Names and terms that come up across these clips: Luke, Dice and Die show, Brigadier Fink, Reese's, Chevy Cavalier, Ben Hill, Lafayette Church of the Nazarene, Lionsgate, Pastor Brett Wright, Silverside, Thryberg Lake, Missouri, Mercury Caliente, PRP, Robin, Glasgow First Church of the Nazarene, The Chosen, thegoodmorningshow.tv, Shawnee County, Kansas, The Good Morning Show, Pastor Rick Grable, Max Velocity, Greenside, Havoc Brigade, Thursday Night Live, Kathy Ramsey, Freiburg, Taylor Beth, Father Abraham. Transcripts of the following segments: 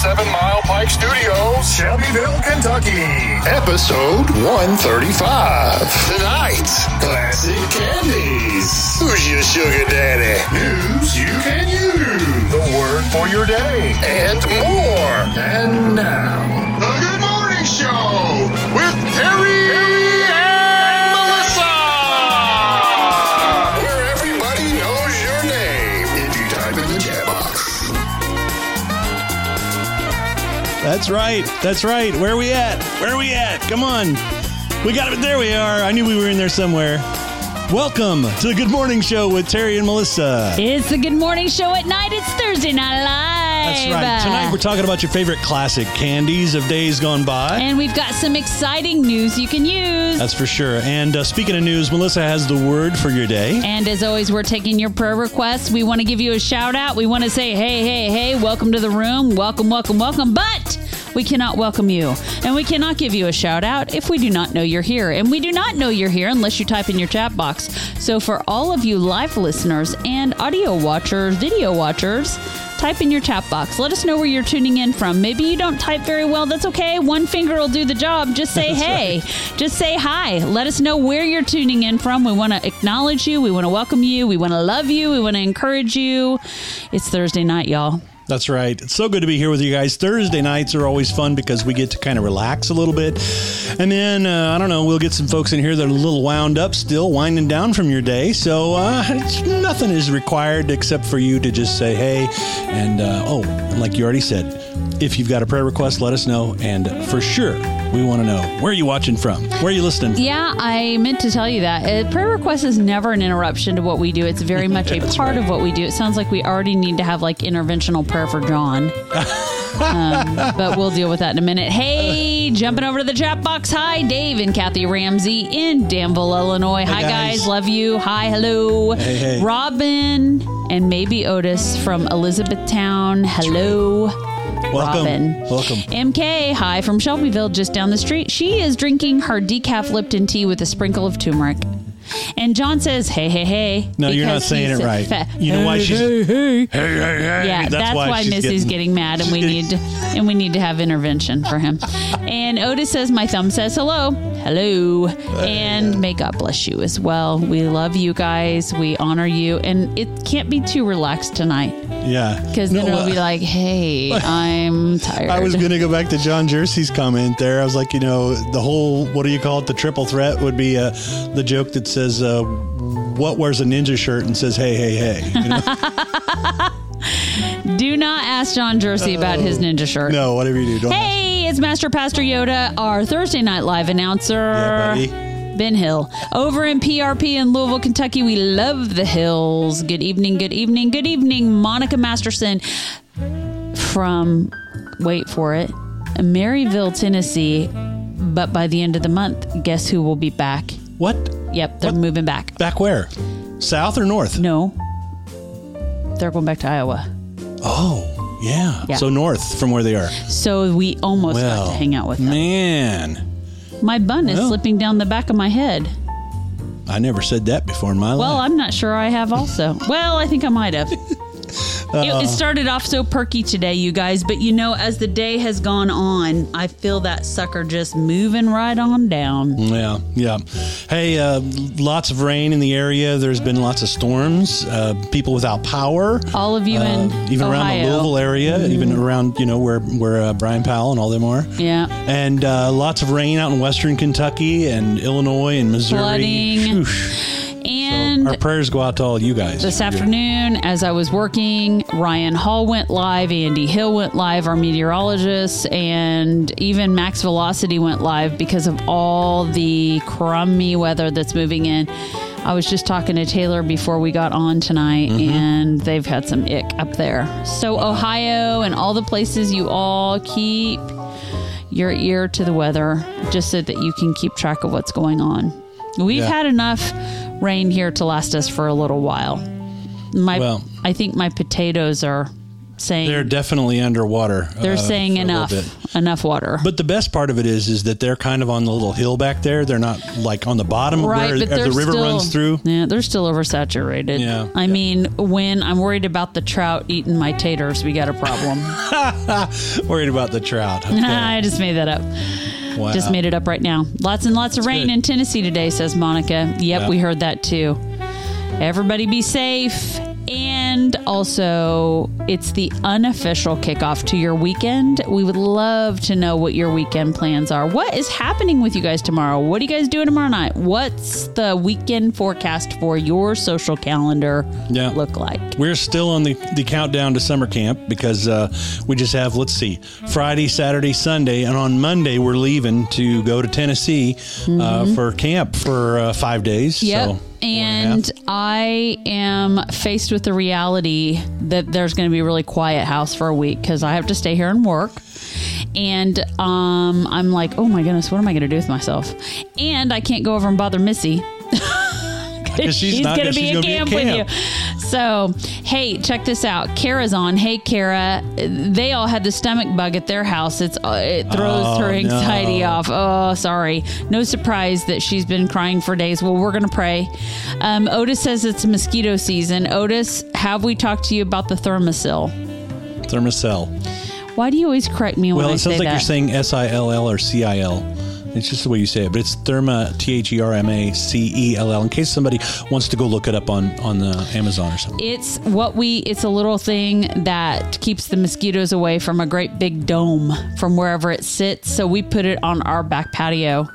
Seven Mile Pike Studios, Shelbyville, Kentucky. Episode 135. Tonight, classic candies. Who's your sugar daddy? News you can use. The word for your day. And more. And now, The Good Morning Show with Terry. That's right. That's right. Where are we at? Where are we at? Come on. We got it. There we are. I knew we were in there somewhere. Welcome to The Good Morning Show with Terry and Melissa. It's The Good Morning Show at night. It's Thursday Night Live. That's right. Tonight we're talking about your favorite classic candies of days gone by. And we've got some exciting news you can use. That's for sure. And speaking of news, Melissa has the word for your day. And as always, we're taking your prayer requests. We want to give you a shout out. We want to say, hey, hey, hey, welcome to the room. Welcome, welcome, welcome. But we cannot welcome you, and we cannot give you a shout-out if we do not know you're here. And we do not know you're here unless you type in your chat box. So for all of you live listeners and audio watchers, video watchers, type in your chat box. Let us know where you're tuning in from. Maybe you don't type very well. That's okay. One finger will do the job. Just say, hey. Right. Just say hi. Let us know where you're tuning in from. We want to acknowledge you. We want to welcome you. We want to love you. We want to encourage you. It's Thursday night, y'all. That's right. It's so good to be here with you guys. Thursday nights are always fun because we get to kind of relax a little bit. And then, I don't know, we'll get some folks in here that are a little wound up still, winding down from your day. So nothing is required except for you to just say, hey, and like you already said, if you've got a prayer request, let us know. And for sure, we want to know, where are you watching from? Where are you listening from? Yeah, I meant to tell you that. A prayer request is never an interruption to what we do. It's very much a part of what we do. It sounds like we already need to have like interventional prayer for John. But we'll deal with that in a minute. Hey, jumping over to the chat box. Hi, Dave and Kathy Ramsey in Danville, Illinois. Hi, guys. Love you. Hi, hello. Hey, hey. Robin and maybe Otis from Elizabethtown. Hello. Robin. Welcome. MK, hi from Shelbyville, just down the street. She is drinking her decaf Lipton tea with a sprinkle of turmeric. And John says, hey, hey, hey. No, you're not saying it right. You know why she's... Hey, hey, hey. Hey, hey, hey. Yeah, that's why Missy's getting mad, and we need to have intervention for him. And Otis says, my thumb says hello. Hello. And may God bless you as well. We love you guys. We honor you. And it can't be too relaxed tonight. Yeah. Because then it'll be like, hey, I'm tired. I was going to go back to John Jersey's comment there. I was like, you know, the whole, what do you call it, the triple threat would be the joke that says, what wears a ninja shirt and says, hey, hey, hey. You know? Do not ask John Jersey about his ninja shirt. No, whatever you do. Don't ask. It's Master Pastor Yoda, our Thursday Night Live announcer. Yeah, buddy. Ben Hill. Over in PRP in Louisville, Kentucky, we love the Hills. Good evening, good evening, good evening. Monica Masterson from, wait for it, Maryville, Tennessee. But by the end of the month, guess who will be back? What? Yep, they're moving back. Back where? South or north? No. They're going back to Iowa. Oh. Yeah. So north from where they are. So we almost got to hang out with them. Man. My bun is slipping down the back of my head. I never said that before in my life. Well, I'm not sure I have also. Well, I think I might have. It started off so perky today, you guys. But, you know, as the day has gone on, I feel that sucker just moving right on down. Yeah. Hey, lots of rain in the area. There's been lots of storms. People without power. All of you in even Ohio. Around the Louisville area, even around, you know, where Brian Powell and all them are. Yeah. And lots of rain out in western Kentucky and Illinois and Missouri. Flooding. And so our prayers go out to all you guys. This afternoon, as I was working, Ryan Hall went live, Andy Hill went live, our meteorologist, and even Max Velocity went live because of all the crummy weather that's moving in. I was just talking to Taylor before we got on tonight, and they've had some ick up there. So Ohio and all the places, you all keep your ear to the weather just so that you can keep track of what's going on. We've had enough rain here to last us for a little while. I think my potatoes are saying they're definitely underwater. They're saying enough water. But the best part of it is that they're kind of on the little hill back there. They're not like on the bottom right, where the river runs through. Yeah, they're still oversaturated. Yeah, I mean, when I'm worried about the trout eating my taters, we got a problem. Worried about the trout. Okay. I just made that up. Wow. Just made it up right now. Lots and lots of rain in Tennessee today, says Monica. Yep, we heard that too. Everybody be safe. And also, it's the unofficial kickoff to your weekend. We would love to know what your weekend plans are. What is happening with you guys tomorrow? What are you guys doing tomorrow night? What's the weekend forecast for your social calendar look like? We're still on the countdown to summer camp because we just have, let's see, Friday, Saturday, Sunday. And on Monday, we're leaving to go to Tennessee for camp for 5 days. Yep. So. And I am faced with the reality that there's going to be a really quiet house for a week because I have to stay here and work. And I'm like, oh my goodness, what am I going to do with myself? And I can't go over and bother Missy. Because she's going to be at camp with you. So, hey, check this out. Kara's on. Hey, Kara, they all had the stomach bug at their house. It throws her anxiety off. Oh, sorry. No surprise that she's been crying for days. Well, we're going to pray. Otis says it's mosquito season. Otis, have we talked to you about the ThermaCELL? ThermaCELL. Why do you always correct me when I say that? Well, it sounds like you're saying S-I-L-L or C-I-L. It's just the way you say it, but it's Therma, ThermaCELL, in case somebody wants to go look it up on the Amazon or something. It's a little thing that keeps the mosquitoes away from a great big dome from wherever it sits. So we put it on our back patio.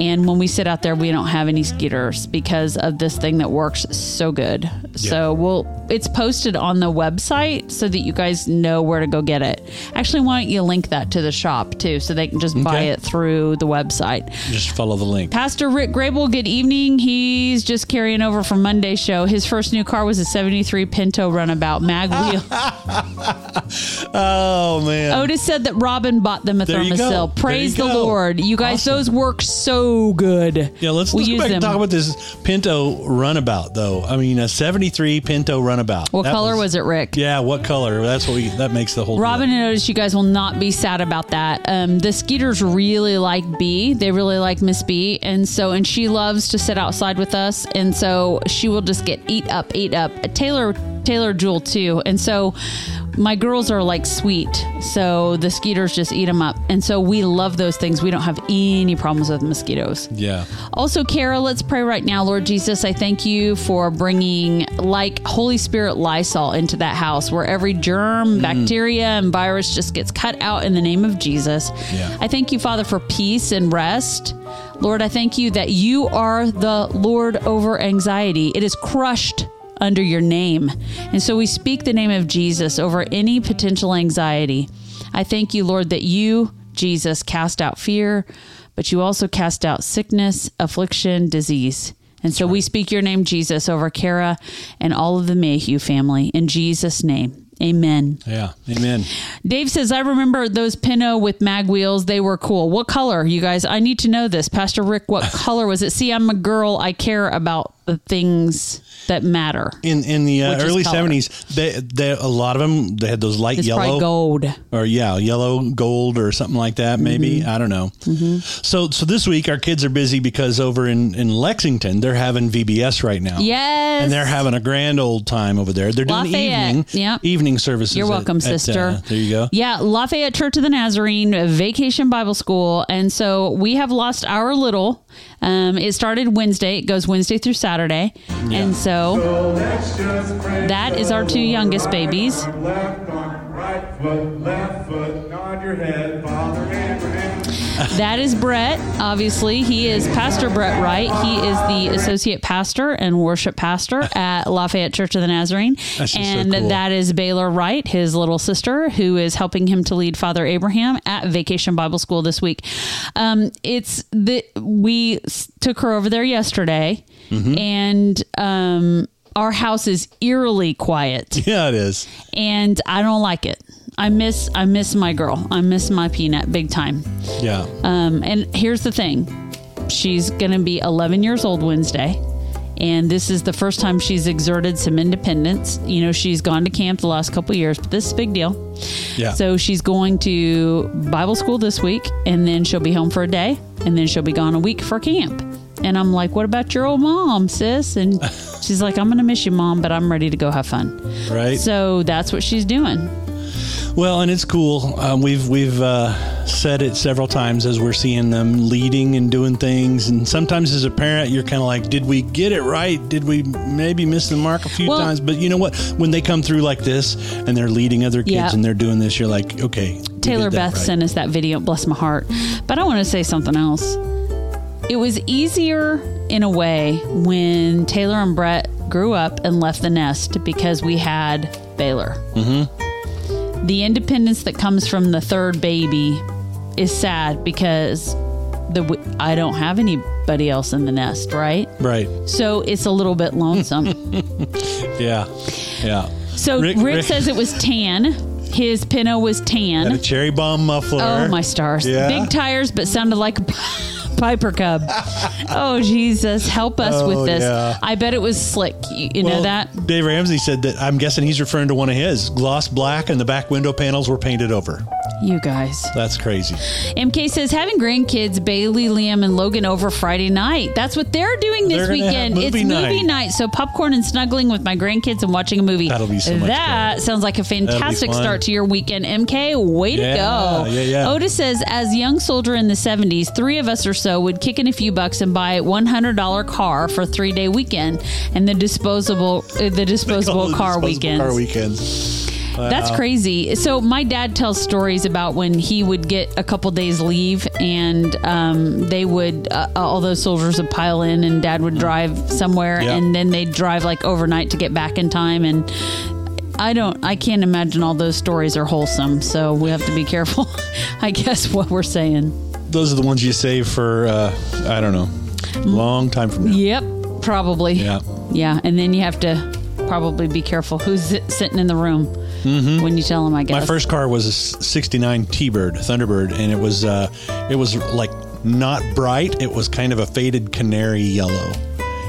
And when we sit out there, we don't have any skeeters because of this thing that works so good. Yeah. So it's posted on the website so that you guys know where to go get it. Actually, why don't you link that to the shop, too, so they can just buy it through the website. Just follow the link. Pastor Rick Grable, good evening. He's just carrying over from Monday's show. His first new car was a 73 Pinto runabout mag wheel. Oh, man. Otis said that Robin bought them a ThermaCELL. Praise the Lord. You guys, those work so good. Yeah, let's go back and talk about this Pinto runabout, though. I mean, a 73 Pinto runabout. What color was it, Rick? Yeah, what color? That makes the whole Robin deal. And Otis, you guys will not be sad about that. The Skeeters really like B. They really like Miss B. And she loves to sit outside with us. And so she will just get eat up. Taylor Jewel, too. And so my girls are like sweet, so the skeeters just eat them up. And so we love those things. We don't have any problems with mosquitoes. Yeah. Also, Kara, let's pray right now. Lord Jesus, I thank you for bringing Holy Spirit Lysol into that house where every germ, bacteria, and virus just gets cut out in the name of Jesus. Yeah. I thank you, Father, for peace and rest. Lord, I thank you that you are the Lord over anxiety. It is crushed under your name. And so we speak the name of Jesus over any potential anxiety. I thank you, Lord, that you, Jesus, cast out fear, but you also cast out sickness, affliction, disease. And so we speak your name, Jesus, over Kara and all of the Mayhew family. In Jesus' name. Amen. Yeah. Amen. Dave says, I remember those Pinto with mag wheels. They were cool. What color, you guys? I need to know this. Pastor Rick, what color was it? See, I'm a girl. I care about the things that matter. In the early 70s, they a lot of them, they had those light yellow. Probably gold. Or yellow, gold, or something like that, maybe. I don't know. So this week, our kids are busy because over in Lexington, they're having VBS right now. Yes. And they're having a grand old time over there. They're doing evening services. You're welcome, sister. There you go. Yeah, Lafayette Church of the Nazarene, Vacation Bible School. And so we have lost our little. It started Wednesday. It goes Wednesday through Saturday. Yeah. And so that is our two youngest babies. Left arm, right foot, left foot, nod your head, Father Abraham. That is Brett, obviously. He is Pastor Brett Wright. He is the associate pastor and worship pastor at Lafayette Church of the Nazarene. And so cool. That is Baylor Wright, his little sister, who is helping him to lead Father Abraham at Vacation Bible School this week. We took her over there yesterday, and our house is eerily quiet. Yeah, it is. And I don't like it. I miss my girl. I miss my peanut big time. Yeah. And here's the thing. She's going to be 11 years old Wednesday. And this is the first time she's exerted some independence. You know, she's gone to camp the last couple of years, but this is a big deal. Yeah. So she's going to Bible school this week, and then she'll be home for a day, and then she'll be gone a week for camp. And I'm like, what about your old mom, sis? And she's like, I'm going to miss you, Mom, but I'm ready to go have fun. Right. So that's what she's doing. Well, and it's cool. We've said it several times as we're seeing them leading and doing things. And sometimes as a parent, you're kind of like, did we get it right? Did we maybe miss the mark a few times? But you know what? When they come through like this and they're leading other kids and they're doing this, you're like, okay. Taylor Beth sent us that video. Bless my heart. But I want to say something else. It was easier in a way when Taylor and Brett grew up and left the nest because we had Baylor. Mm-hmm. The independence that comes from the third baby is sad because I don't have anybody else in the nest, right? Right. So it's a little bit lonesome. Yeah. So Rick says it was tan. His Pinto was tan. Had a cherry bomb muffler. Oh, my stars. Yeah. Big tires, but sounded like a Piper Cub. Oh, Jesus. Help us with this. Yeah. I bet it was slick. You know that? Dave Ramsey said that, I'm guessing he's referring to one of his. Gloss black and the back window panels were painted over. You guys. That's crazy. MK says, having grandkids, Bailey, Liam, and Logan over Friday night. That's what they're doing this weekend. It's movie night. So popcorn and snuggling with my grandkids and watching a movie. That'll be so much fun. Sounds like a fantastic start to your weekend. MK, way to go. Yeah. Otis says, as young soldier in the 70s, three of us or so would kick in a few bucks and buy a $100 car for a 3-day weekend and the disposable car weekends. Wow. That's crazy. So my dad tells stories about when he would get a couple days leave and they would, all those soldiers would pile in and Dad would drive somewhere and then they'd drive like overnight to get back in time. And I can't imagine all those stories are wholesome. So we have to be careful, I guess, what we're saying. Those are the ones you save for, I don't know, long time from now. Yep, probably. Yeah. And then you have to probably be careful who's sitting in the room. Mm-hmm. When you tell them, I guess. My first car was a 69 T-Bird, Thunderbird, and it was like not bright. It was kind of a faded canary yellow.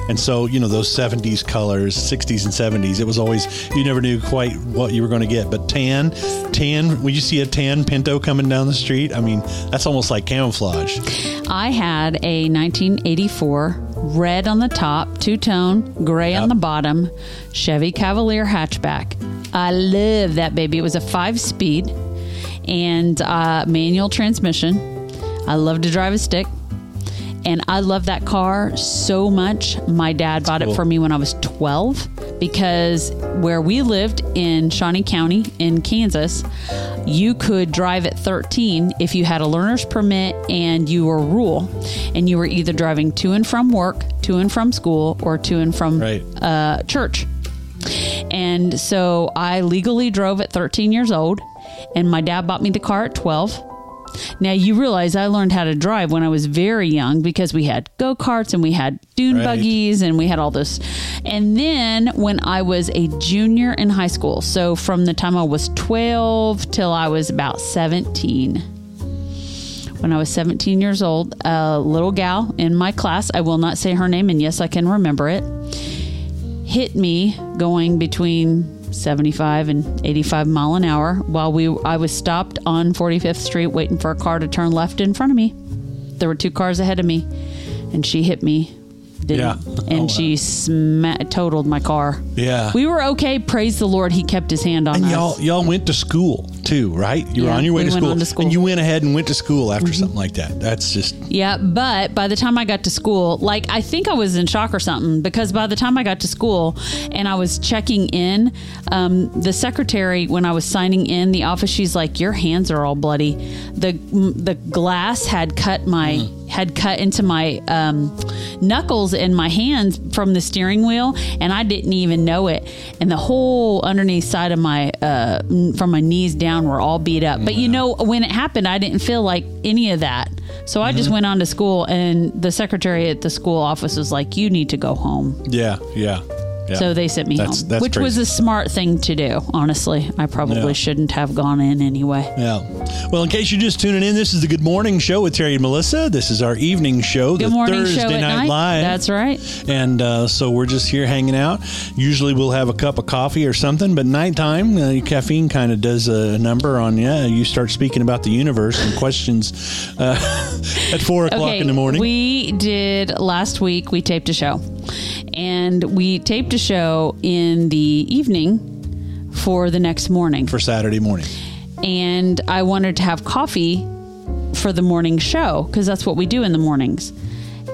And so, you know, those 70s colors, 60s and 70s, it was always, you never knew quite what you were going to get. But tan, when you see a tan Pinto coming down the street, I mean, that's almost like camouflage. I had a 1984 red on the top, two-tone, gray on the bottom, Chevy Cavalier hatchback. I love that baby. It was a 5-speed and manual transmission. I love to drive a stick. And I love that car so much. My dad bought it for me when I was 12 because where we lived in Shawnee County in Kansas, you could drive at 13 if you had a learner's permit and you were rural. And you were either driving to and from work, to and from school, or to and from church. And so I legally drove at 13 years old and my dad bought me the car at 12. Now, you realize I learned how to drive when I was very young because we had go-karts and we had dune buggies and we had all this. And then when I was a junior in high school, so from the time I was 12 till I was about 17. When I was 17 years old, a little gal in my class, I will not say her name, and yes, I can remember it, hit me going between 75 and 85 mile an hour while I was stopped on 45th Street waiting for a car to turn left in front of me. There were two cars ahead of me and she hit me. She totaled my car. Yeah. We were okay. Praise the Lord. He kept his hand on us. And y'all went to school too, right? You were on your way to school. And you went ahead and went to school after something like that. That's just... Yeah, but by the time I got to school, like I think I was in shock or something because by the time I got to school and I was checking in, the secretary, when I was signing in the office, she's like, your hands are all bloody. The glass had cut my... Mm. had cut into my knuckles and my hands from the steering wheel, and I didn't even know it. And the whole underneath side of my, from my knees down were all beat up. But, you know, when it happened, I didn't feel like any of that. So I just went on to school, and the secretary at the school office was like, you need to go home. Yeah, yeah. Yeah. So they sent me home, which was a smart thing to do. Honestly, I probably shouldn't have gone in anyway. Yeah. Well, in case you're just tuning in, this is The Good Morning Show with Terry and Melissa. This is our evening show, Good Morning Show at Night Live. That's right. And so we're just here hanging out. Usually we'll have a cup of coffee or something, but nighttime, caffeine kind of does a number on you. You start speaking about the universe and questions at 4 o'clock in the morning. We did last week, we taped a show. And we taped a show in the evening for the next morning. For Saturday morning. And I wanted to have coffee for the morning show, because that's what we do in the mornings.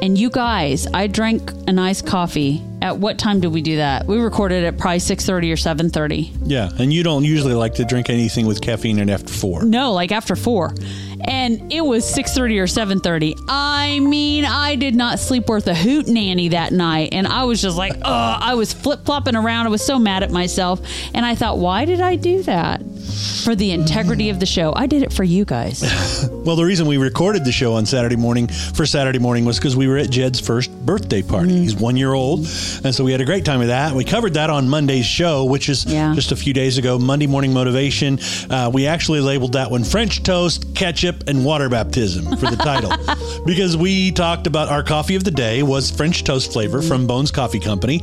And you guys, I drank an iced coffee. At what time did we do that? We recorded at probably 6:30 or 7:30. Yeah, and you don't usually like to drink anything with caffeine in after 4. No, like after 4. And it was 6:30 or 7:30. I mean, I did not sleep worth a hoot nanny that night. And I was just like, oh, I was flip-flopping around. I was so mad at myself. And I thought, why did I do that? For the integrity of the show. I did it for you guys. Well, the reason we recorded the show on Saturday morning for Saturday morning was because we were at Jed's first birthday party. Mm-hmm. He's 1 year old. And so we had a great time with that. We covered that on Monday's show, which is just a few days ago, Monday Morning Motivation. We actually labeled that one French toast, ketchup, and water baptism for the title. Because we talked about our coffee of the day was French toast flavor from Bones Coffee Company.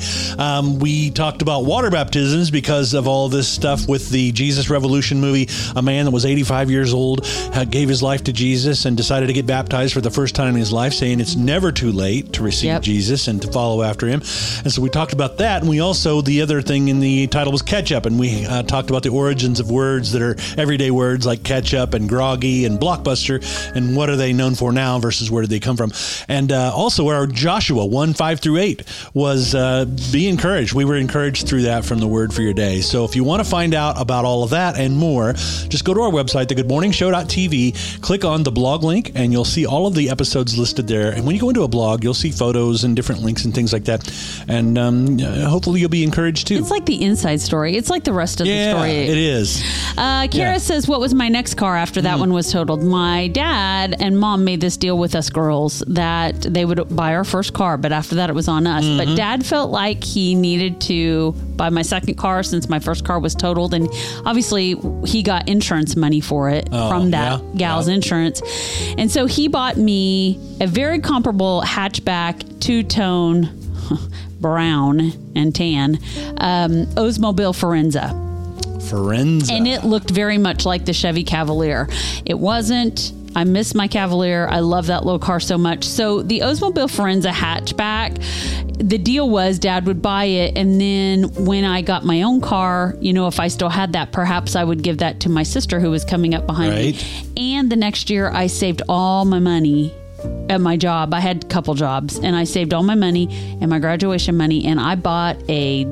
We talked about water baptisms because of all this stuff with the Jesus Revolution movie. A man that was 85 years old gave his life to Jesus and decided to get baptized for the first time in his life, saying it's never too late to receive Jesus and to follow after him. And so we talked about that. And we also, the other thing in the title was ketchup. And we talked about the origins of words that are everyday words like ketchup and groggy and blockbuster. And what are they known for now versus where did they come from? And also our Joshua 1:5-8 was be encouraged. We were encouraged through that from the Word for Your Day. So if you want to find out about all of that and more, just go to our website, thegoodmorningshow.tv, click on the blog link, and you'll see all of the episodes listed there. And when you go into a blog, you'll see photos and different links and things like that. And hopefully you'll be encouraged, too. It's like the inside story. It's like the rest of the story. Yeah, it is. Kara says, what was my next car after that one was totaled? My dad and mom made this deal with us girls that they would buy our first car, but after that it was on us. Mm-hmm. But dad felt like he needed to buy my second car since my first car was totaled. And obviously he got insurance money for it from that gal's insurance. And so he bought me a very comparable hatchback, two-tone brown and tan, Oldsmobile Firenza. And it looked very much like the Chevy Cavalier. It wasn't. I miss my Cavalier. I love that little car so much. So the Oldsmobile Firenza hatchback, the deal was dad would buy it. And then when I got my own car, you know, if I still had that, perhaps I would give that to my sister who was coming up behind me. And the next year I saved all my money. At my job, I had a couple jobs, and I saved all my money and my graduation money, and I bought a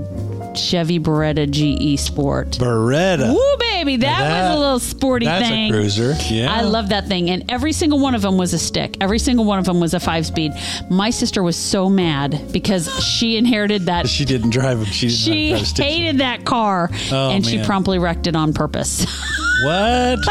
Chevy Beretta GE Sport. Beretta. Woo, baby. That was a little sporty thing. That's a cruiser. Yeah. I love that thing. And every single one of them was a stick. Every single one of them was a 5-speed. My sister was so mad because she inherited that. She didn't drive them. She hated that car, and she promptly wrecked it on purpose. What?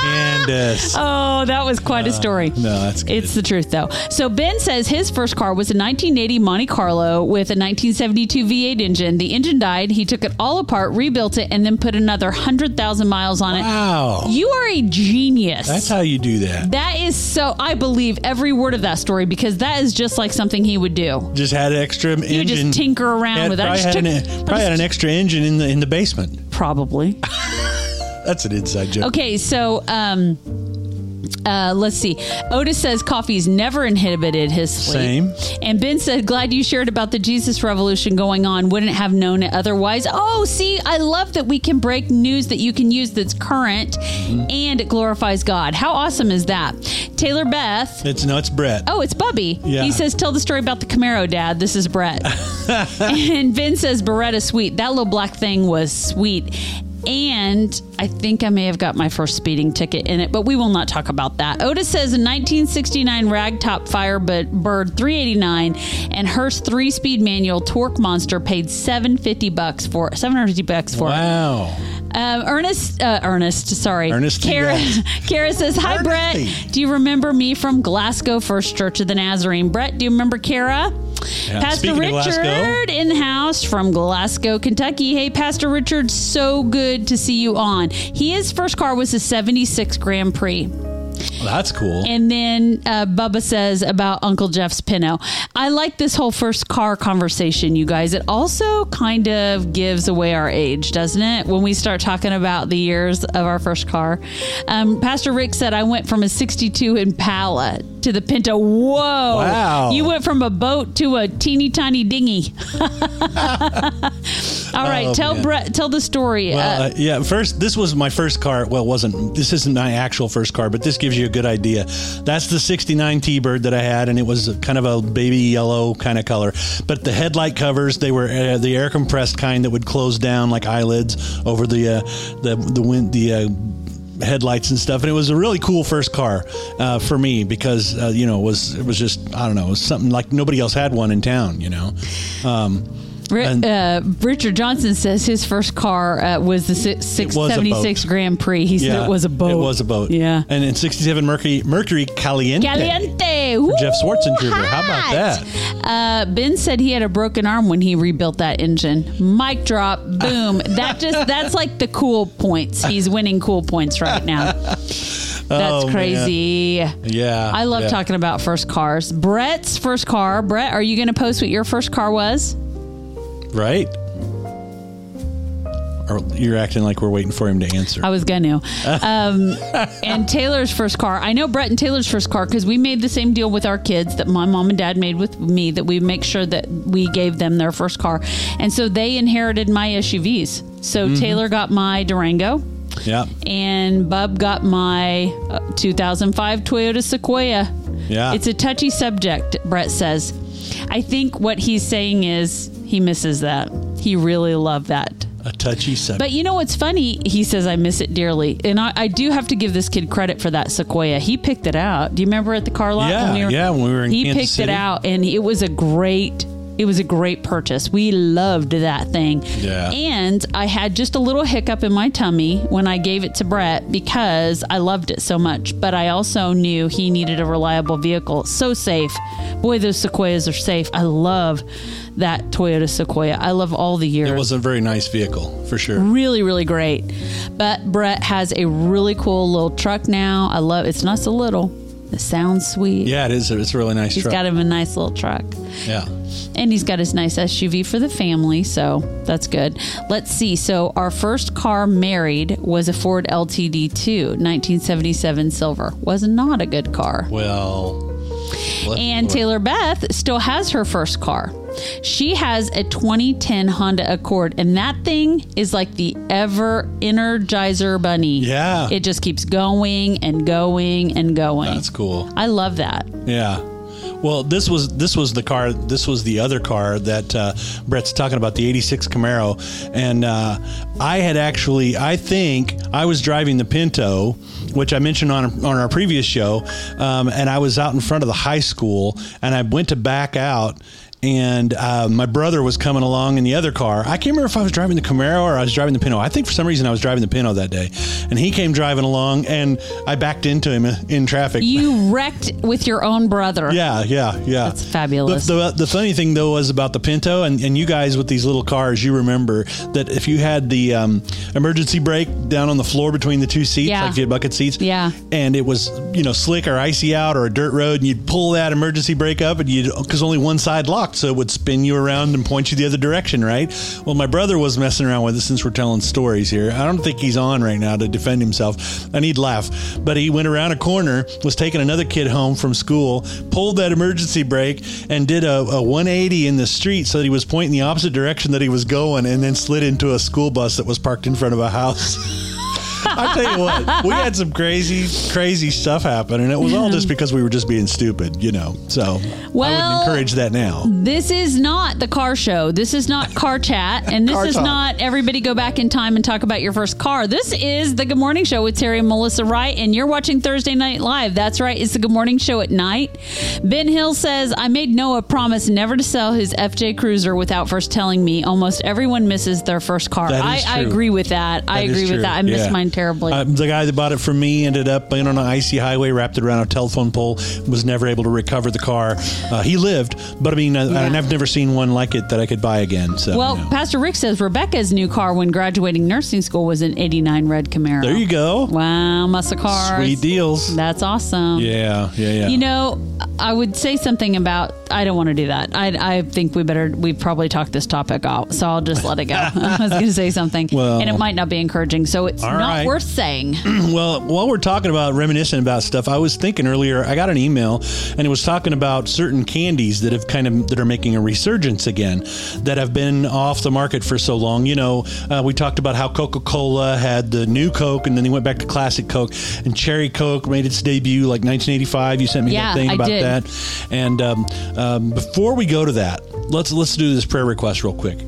Candace. Oh, that was quite a story. No, that's good. It's the truth, though. So Ben says his first car was a 1980 Monte Carlo with a 1972 V8 engine. The engine died. He took it all apart, rebuilt it, and then put another 100,000 miles on it. Wow. You are a genius. That's how you do that. That is so... I believe every word of that story because that is just like something he would do. Just had extra engine. You just tinker around with that. Probably had an extra engine in the basement. Probably. That's an inside joke. Okay, so let's see. Otis says coffee's never inhibited his sleep. Same. And Ben said, glad you shared about the Jesus Revolution going on. Wouldn't have known it otherwise. Oh, see, I love that we can break news that you can use that's current and it glorifies God. How awesome is that? Taylor Beth. It's Brett. Oh, it's Bubby. Yeah. He says, tell the story about the Camaro, Dad. This is Brett. And Ben says, Beretta sweet. That little black thing was sweet. And I think I may have got my first speeding ticket in it, but we will not talk about that. Otis says a 1969 ragtop Firebird 389 and Hearst 3-speed manual torque monster paid $750 for it. Wow. Ernest. Kara says, hi, Ernestine. Brett. Do you remember me from Glasgow First Church of the Nazarene? Brett, do you remember Kara? Yeah. Pastor Richard in the house from Glasgow, Kentucky. Hey, Pastor Richard, so good to see you on. His first car was a 76 Grand Prix. Well, that's cool. And then Bubba says about Uncle Jeff's Pinto. I like this whole first car conversation, you guys. It also kind of gives away our age, doesn't it? When we start talking about the years of our first car. Pastor Rick said, I went from a 62 Impala to the Pinto. Whoa. Wow. You went from a boat to a teeny tiny dinghy. All right. Tell the story. Well, first, this was my first car. Well, this isn't my actual first car, but this gives you a good idea. That's the 69 T-Bird that I had, and it was kind of a baby yellow kind of color. But the headlight covers, they were the air compressed kind that would close down like eyelids over the headlights and stuff. And it was a really cool first car for me because it was just, I don't know, it was something like nobody else had one in town, you know. Richard Johnson says his first car was the 76 Grand Prix. He said it was a boat. It was a boat. Yeah. And in 67 Mercury Caliente. Caliente. Woo, Jeff Schwartzentruber. How about that? Ben said he had a broken arm when he rebuilt that engine. Mic drop. Boom. That's like the cool points. He's winning cool points right now. That's crazy. Man. Yeah. I love talking about first cars. Brett's first car. Brett, are you going to post what your first car was? Right? Or you're acting like we're waiting for him to answer. I was going to. And Taylor's first car. I know Brett and Taylor's first car because we made the same deal with our kids that my mom and dad made with me, that we make sure that we gave them their first car. And so they inherited my SUVs. So Taylor got my Durango. Yeah. And Bub got my 2005 Toyota Sequoia. Yeah. It's a touchy subject, Brett says. I think what he's saying is he misses that. He really loved that. A touchy subject. But you know what's funny? He says, I miss it dearly. And I do have to give this kid credit for that Sequoia. He picked it out. Do you remember at the car lot? Yeah, when we were in Kansas City. He picked it out, and it was a great purchase. We loved that thing. Yeah. And I had just a little hiccup in my tummy when I gave it to Brett because I loved it so much. But I also knew he needed a reliable vehicle. So safe. Boy, those Sequoias are safe. I love that Toyota Sequoia. I love all the years. It was a very nice vehicle, for sure. Really, really great. But Brett has a really cool little truck now. I love it. It's not so little. It sounds sweet. Yeah, it is. It's a really nice truck. He's got him a nice little truck. Yeah. And he's got his nice SUV for the family, so that's good. Let's see. So our first car married was a Ford LTD2, 1977 silver. Was not a good car. Well... And Taylor Beth still has her first car. She has a 2010 Honda Accord, and that thing is like the ever Energizer bunny. Yeah. It just keeps going and going and going. That's cool. I love that. Yeah. Well, this was the car. This was the other car that Brett's talking about, the '86 Camaro, and I was driving the Pinto, which I mentioned on our previous show, and I was out in front of the high school, and I went to back out. And my brother was coming along in the other car. I can't remember if I was driving the Camaro or I was driving the Pinto. I think for some reason I was driving the Pinto that day. And he came driving along, and I backed into him in traffic. You wrecked with your own brother. Yeah. That's fabulous. The funny thing, though, was about the Pinto, and you guys with these little cars, you remember that if you had the emergency brake down on the floor between the two seats, like if you had bucket seats, and it was slick or icy out or a dirt road, and you'd pull that emergency brake up, because only one side locked. So it would spin you around and point you the other direction, right? Well, my brother was messing around with it since we're telling stories here. I don't think he's on right now to defend himself. I need laugh. But he went around a corner, was taking another kid home from school, pulled that emergency brake, and did a 180 in the street so that he was pointing the opposite direction that he was going, and then slid into a school bus that was parked in front of a house. I'll tell you what, we had some crazy stuff happen, and it was all just because we were just being stupid, so I wouldn't encourage that now. This is not the car show. This is not car chat, and this is not everybody go back in time and talk about your first car. This is The Good Morning Show with Terry and Melissa Wright, and you're watching Thursday Night Live. That's right. It's The Good Morning Show at night. Ben Hill says, I made Noah promise never to sell his FJ Cruiser without first telling me. Almost everyone misses their first car. I agree with that. I agree with that. I missed mine terribly. The guy that bought it from me ended up on an icy highway, wrapped it around a telephone pole, was never able to recover the car. He lived, but I mean, I've never seen one like it that I could buy again. So, well, you know. Pastor Rick says Rebecca's new car when graduating nursing school was an 89 red Camaro. There you go. Wow, muscle cars. Sweet deals. That's awesome. Yeah. You know, I would say something about, I don't want to do that. I think we've probably talked this topic out, so I'll just let it go. I was going to say something, and it might not be encouraging, so it's not right. worth saying. Well, while we're talking about reminiscing about stuff, I was thinking earlier, I got an email, and it was talking about certain candies that have that are making a resurgence again, that have been off the market for so long. You know, we talked about how Coca-Cola had the new Coke, and then they went back to classic Coke, and Cherry Coke made its debut like 1985. You sent me that thing about that. And before we go to that, let's do this prayer request real quick,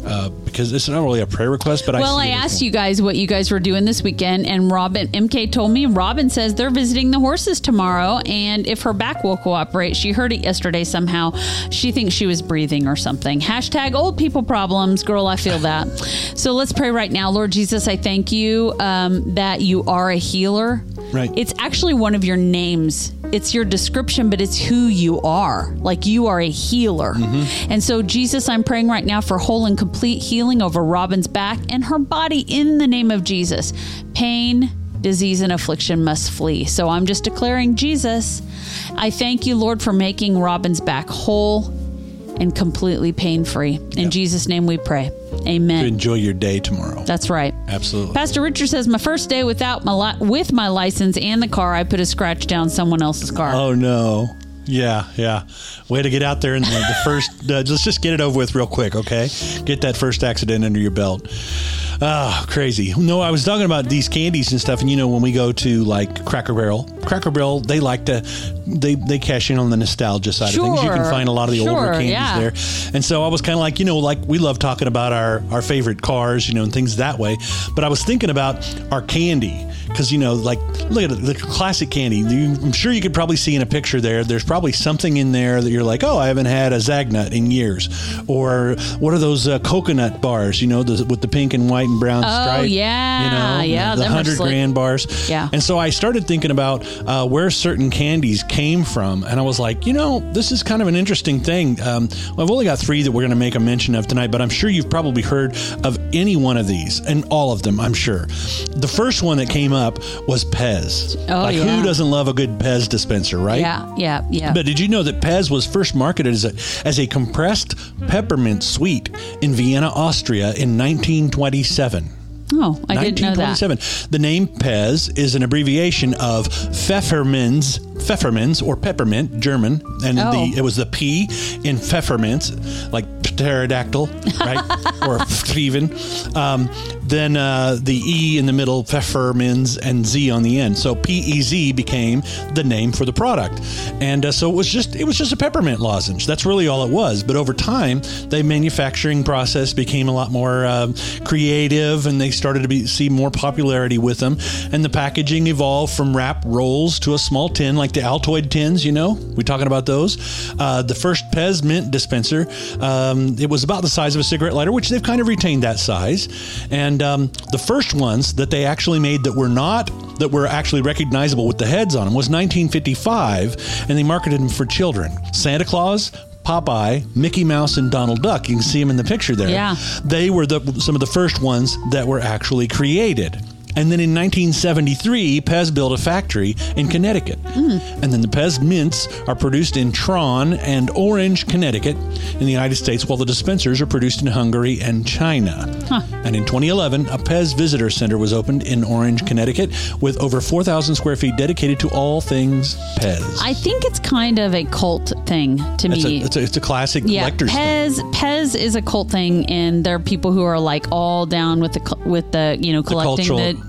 because it's not really a prayer request, but I asked you guys what you guys were doing this weekend, and MK told me, Robin says they're visiting the horses tomorrow, and if her back will cooperate, she heard it yesterday somehow, she thinks she was breathing or something. # old people problems. Girl, I feel that. So let's pray right now. Lord Jesus, I thank you that you are a healer. Right. It's actually one of your names. It's your description, but it's who you are. Like, you are a healer. Mm-hmm. And so, Jesus, I'm praying right now for whole and complete healing over Robin's back and her body in the name of Jesus. Pain, disease, and affliction must flee. So I'm just declaring, Jesus, I thank you, Lord, for making Robin's back whole and completely pain-free. In Jesus' name we pray. Amen. To enjoy your day tomorrow. That's right. Absolutely. Pastor Richard says, my first day with my license and the car, I put a scratch down someone else's car. Oh, no. Yeah. Way to get out there in the first. Let's just get it over with real quick, okay? Get that first accident under your belt. Oh, crazy. No, I was talking about these candies and stuff, and you know, when we go to like Cracker Barrel, they like to, they cash in on the nostalgia side of things. You can find a lot of the older candies there. And so I was kind of like, you know, like we love talking about our favorite cars, you know, and things that way. But I was thinking about our candy, because, you know, like, look at the classic candy. I'm sure you could probably see in a picture there. There's probably something in there that you're like, oh, I haven't had a Zagnut in years. Or what are those coconut bars, you know, with the pink and white and brown stripe. Oh, yeah. You know, the 100 grand bars. Yeah. And so I started thinking about where certain candies came from. And I was like, you know, this is kind of an interesting thing. I've only got 3 that we're going to make a mention of tonight, but I'm sure you've probably heard of any one of these, and all of them, I'm sure. The first one that came up was Pez. Oh, like, who doesn't love a good Pez dispenser, right? Yeah. But did you know that Pez was first marketed as a compressed peppermint sweet in Vienna, Austria in 1927? Oh, I didn't know that. The name Pez is an abbreviation of Pfefferminz or peppermint, German, and it was the P in pfefferminz, like pterodactyl, right? Or Pfefferminz. Then the E in the middle, Pfefferminz, and Z on the end. So PEZ became the name for the product, and so it was just a peppermint lozenge. That's really all it was. But over time, the manufacturing process became a lot more creative, and they started to see more popularity with them. And the packaging evolved from wrap rolls to a small tin, like the Altoid tins. You know, we're talking about those. The first Pez mint dispenser, it was about the size of a cigarette lighter, which they've kind of retained that size. And the first ones that they actually made that were actually recognizable with the heads on them was 1955, and they marketed them for children. Santa Claus, Popeye, Mickey Mouse, and Donald Duck. You can see them in the picture there. Yeah. They were some of the first ones that were actually created. And then in 1973, Pez built a factory in Connecticut. And then the Pez mints are produced in Tron and Orange, Connecticut in the United States, while the dispensers are produced in Hungary and China. And in 2011, a Pez Visitor Center was opened in Orange, Connecticut, with over 4,000 square feet dedicated to all things Pez. I think it's kind of a cult thing to me. It's a classic collector's thing. Pez is a cult thing, and there are people who are like all down with the you know, collecting the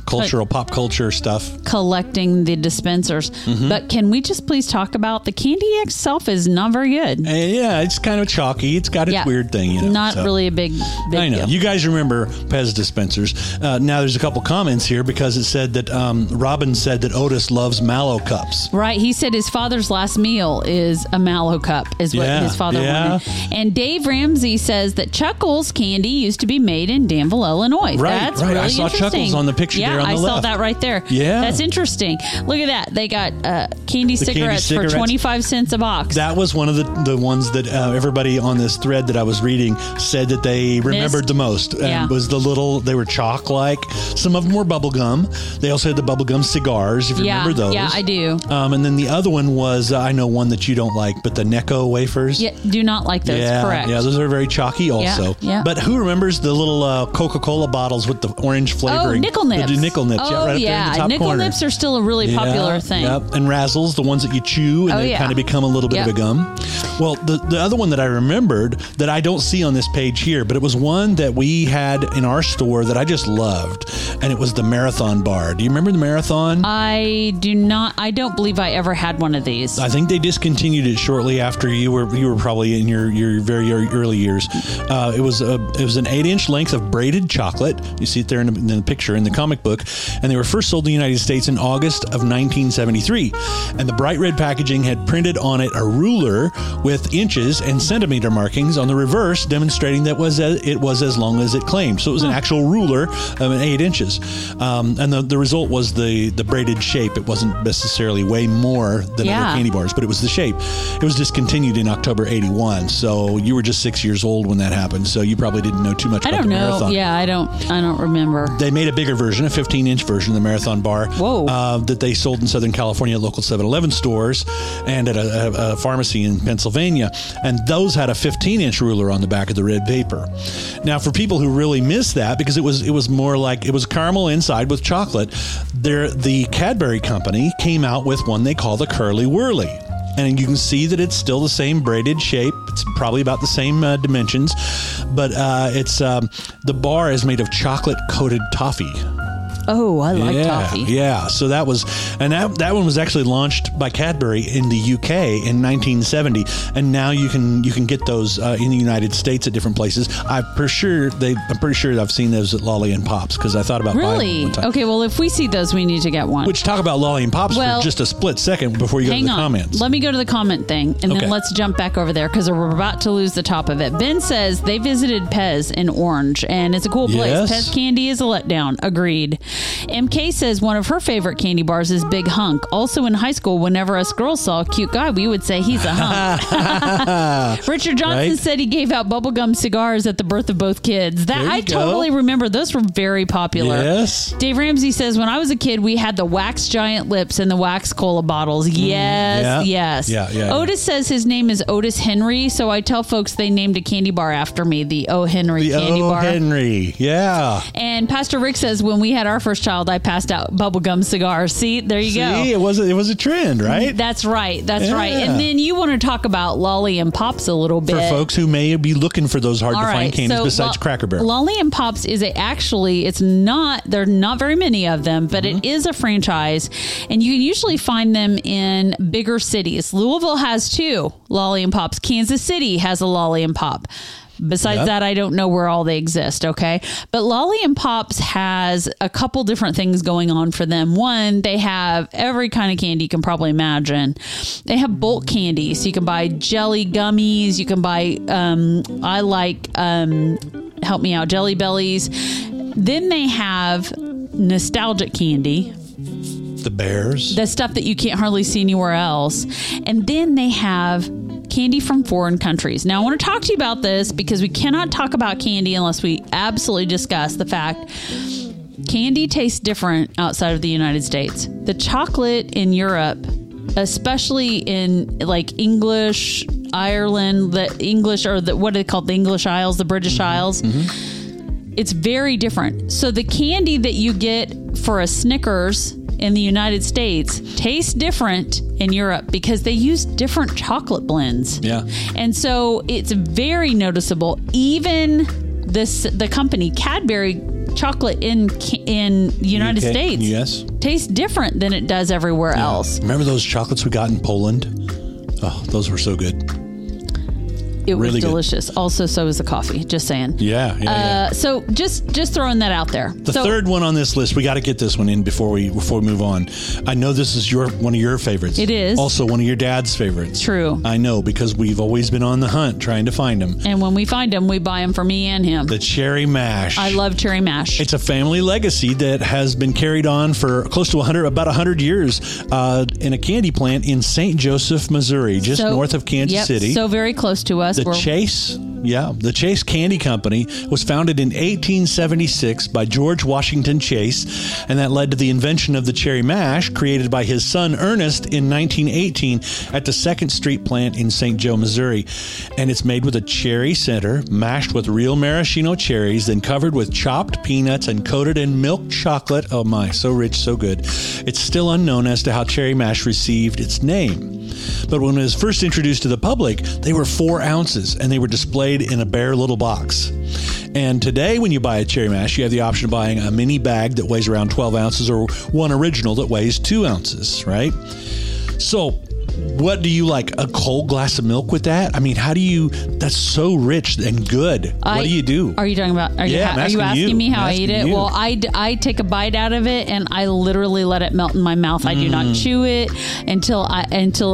pop culture stuff. Collecting the dispensers. Mm-hmm. But can we just please talk about the candy itself is not very good. Yeah, it's kind of chalky. It's got its weird thing. You know, really a big I know. Deal. You guys remember Pez dispensers. Now there's a couple comments here because it said that Robin said that Otis loves mallow cups. Right. He said his father's last meal is a mallow cup is what his father wanted. And Dave Ramsey says that Chuckles candy used to be made in Danville, Illinois. Right. That's really interesting. I saw Chuckles on the picture there on the left. Yeah, I saw that right there. Yeah. That's interesting. Look at that. They got candy cigarettes for 25 cents a box. That was one of the ones that everybody on this thread that I was reading said that they remembered the most. Yeah. Was the little, they were chalk-like. Some of them were bubble gum. They also had the bubble gum cigars, if you remember those. Yeah, I do. And then the other one was, I know one that you don't like, but the Necco wafers. Yeah, do not like those, correct. Yeah, those are very chalky also. Yeah, yeah. But who remembers the little Coca-Cola bottles with the orange flavoring? Oh, Nickel Nips. The Nickel Nips, right up there in the top Nickel corner. Nips are still a really popular thing. Yep. And Razzles, the ones that you chew, and they kind of become a little bit of a gum. Well, the other one that I remembered that I don't see on this page here, but it was one that we had in our store that I just loved, and it was the Marathon Bar. Do you remember the Marathon? I do not. I don't believe I ever had one of these. I think they discontinued it shortly after you were probably in your very early years. It was an 8-inch length of braided chocolate. You see it there in the picture in the comic book, and they were first sold in the United States in August of 1973. And the bright red packaging had printed on it a ruler with inches and centimeter markings on the reverse, demonstrating that it was as long as it claimed. So it was an actual ruler of 8 inches. And the result was the braided shape. It wasn't necessarily way more than other candy bars, but it was the shape. It was discontinued in October 81. So you were just 6 years old when that happened. So you probably didn't know too much about the Marathon. Yeah, I don't remember. They made a bigger version, a 15-inch version of the Marathon Bar. Whoa. That they sold in Southern California at local 7-Eleven stores and at a pharmacy in Pennsylvania. And those had a 15-inch ruler on the back of the red paper. Now, for people who really missed that, because it was more like it was caramel inside with chocolate, the Cadbury Company came out with one they call the Curly Whirly. And you can see that it's still the same braided shape. It's probably about the same dimensions. But the bar is made of chocolate-coated toffee. Oh, I like toffee. Yeah, so that was, and that one was actually launched by Cadbury in the UK in 1970, and now you can get those in the United States at different places. I'm pretty sure I've seen those at Lolly and Pops because I thought about buying one time. Okay, well if we see those, we need to get one. Which talk about Lolly and Pops for just a split second before you go to the comments. Let me go to the comment thing, and then let's jump back over there because we're about to lose the top of it. Ben says they visited Pez in Orange, and it's a cool place. Pez candy is a letdown. Agreed. MK says one of her favorite candy bars is Big Hunk. Also in high school, whenever us girls saw a cute guy, we would say he's a hunk. Richard Johnson said he gave out bubblegum cigars at the birth of both kids. Totally remember. Those were very popular. Yes. Dave Ramsey says when I was a kid, we had the wax giant lips and the wax cola bottles. Yes. Yeah. Otis says his name is Otis Henry, so I tell folks they named a candy bar after me, the O. Henry candy bar. The O. Henry, yeah. And Pastor Rick says when we had our first child, I passed out bubblegum cigars. See, there you go. See, it was a trend, right? That's right. That's right. And then you want to talk about Lolly and Pops a little bit. For folks who may be looking for those hard-to-find candies besides Cracker Barrel. Lolly and Pops is there are not very many of them, but it is a franchise, and you can usually find them in bigger cities. Louisville has two Lolly and Pops. Kansas City has a Lolly and Pop. Besides that, I don't know where all they exist, okay? But Lolly and Pops has a couple different things going on for them. One, they have every kind of candy you can probably imagine. They have bulk candy, so you can buy jelly gummies. You can buy, help me out, Jelly Bellies. Then they have nostalgic candy. The bears. The stuff that you can't hardly see anywhere else. And then they have candy from foreign countries. Now, I want to talk to you about this because we cannot talk about candy unless we absolutely discuss the fact candy tastes different outside of the United States. The chocolate in Europe, especially in like English, Ireland, what are they called? The English Isles, the British Isles. Mm-hmm. It's very different. So the candy that you get for a Snickers in the United States tastes different in Europe because they use different chocolate blends. Yeah. And so it's very noticeable. Even the company Cadbury chocolate in the United States tastes different than it does everywhere else. Remember those chocolates we got in Poland? Oh, those were so good. It really was delicious. Good. Also, so is the coffee. Just saying. Yeah. So just throwing that out there. The third one on this list, we got to get this one in before we move on. I know this is one of your favorites. It is. Also one of your dad's favorites. True. I know, because we've always been on the hunt trying to find them. And when we find them, we buy them for me and him. The cherry mash. I love cherry mash. It's a family legacy that has been carried on for close to 100 years in a candy plant in St. Joseph, Missouri, just north of Kansas City. So very close to us. The Chase Candy Company was founded in 1876 by George Washington Chase, and that led to the invention of the cherry mash, created by his son Ernest in 1918 at the 2nd Street plant in St. Joe, Missouri. And it's made with a cherry center, mashed with real maraschino cherries, then covered with chopped peanuts and coated in milk chocolate. Oh my, so rich, so good. It's still unknown as to how cherry mash received its name. But when it was first introduced to the public, they were 4 ounces, and they were displayed in a bare little box. And today, when you buy a cherry mash, you have the option of buying a mini bag that weighs around 12 ounces or one original that weighs 2 ounces, right? So what do you like? A cold glass of milk with that? I mean, that's so rich and good. What do you do? Are you talking about, are you asking me how I eat it? Well, I take a bite out of it and I literally let it melt in my mouth. I do not chew it until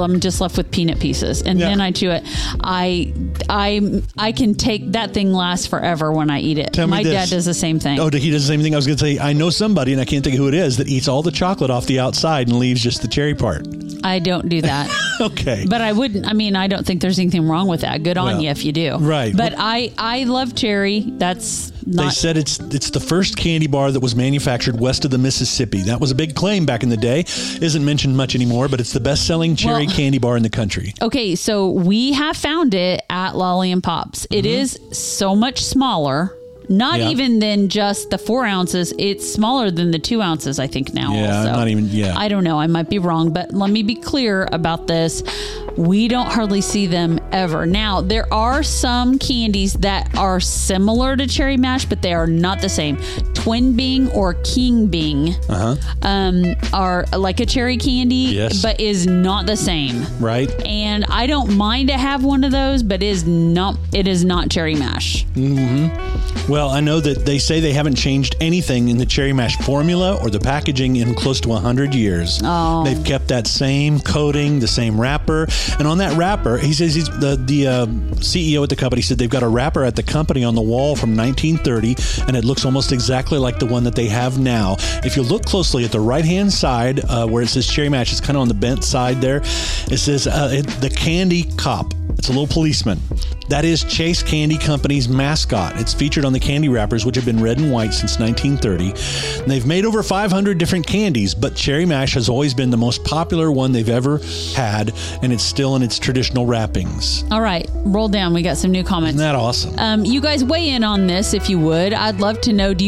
I'm just left with peanut pieces. And then I chew it. I can take that thing lasts forever when I eat it. My dad does the same thing. Oh, he does the same thing. I was going to say, I know somebody, and I can't think who it is, that eats all the chocolate off the outside and leaves just the cherry part. I don't do that. Okay. But I wouldn't. I mean, I don't think there's anything wrong with that. Good on you if you do. Right. But I love cherry. That's not. They said it's the first candy bar that was manufactured west of the Mississippi. That was a big claim back in the day. Isn't mentioned much anymore, but it's the best-selling cherry candy bar in the country. Okay, so we have found it at Lolly and Pops. It is so much smaller. Not even than just the 4 ounces. It's smaller than the 2 ounces, I think, now. Yeah, so. Not even, yeah. I don't know. I might be wrong, but let me be clear about this. We don't hardly see them ever. Now, there are some candies that are similar to cherry mash, but they are not the same. Twin Bing or King Bing are like a cherry candy, but is not the same. Right. And I don't mind to have one of those, but it is not cherry mash. Mm-hmm. Well, I know that they say they haven't changed anything in the cherry mash formula or the packaging in close to 100 years. Oh. They've kept that same coating, the same wrapper. And on that wrapper, he says the CEO at the company said they've got a wrapper at the company on the wall from 1930, and it looks almost exactly like the one that they have now. If you look closely at the right-hand side where it says cherry mash, it's kind of on the bent side there. It says the candy cop. It's a little policeman. That is Chase Candy Company's mascot. It's featured on the candy wrappers, which have been red and white since 1930. And they've made over 500 different candies, but cherry mash has always been the most popular one they've ever had, and it's still in its traditional wrappings. All right, roll down. We got some new comments. Isn't that awesome? You guys weigh in on this, if you would. I'd love to know, have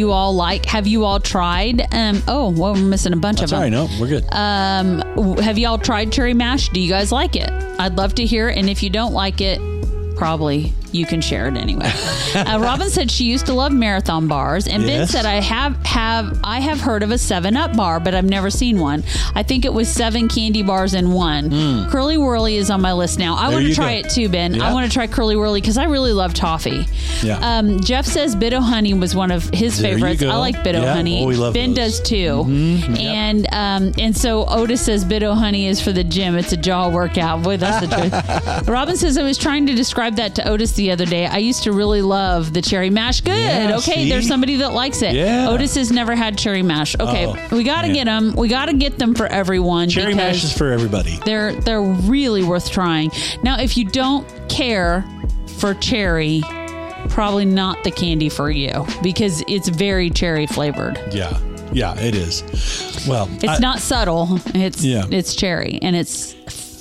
you all tried? We're missing a bunch of them. Sorry, no, we're good. Have you all tried cherry mash? Do you guys like it? I'd love to hear, and if you don't like it, probably you can share it anyway. Robin said she used to love marathon bars, and Ben said I have heard of a 7-Up bar, but I've never seen one. I think it was 7 candy bars in one. Curly Whirly is on my list now. I want to try it too, Ben. Yeah. I want to try Curly Whirly because I really love toffee. Yeah. Jeff says Bit O' Honey was one of his favorites. I like Bit O' Honey. Oh, we love Ben those. Does too. Mm-hmm. And so Otis says Bit O' Honey is for the gym. It's a jaw workout. Boy, that's the truth. Robin says I was trying to describe that to Otis the other day. I used to really love the cherry mash. Good. Yeah, okay. See? There's somebody that likes it. Yeah. Otis has never had cherry mash. Okay. Oh, we got to get them. We got to get them for everyone. Cherry mash is for everybody. They're really worth trying. Now, if you don't care for cherry, probably not the candy for you because it's very cherry flavored. Yeah. Yeah, it is. Well, it's not subtle. It's cherry and it's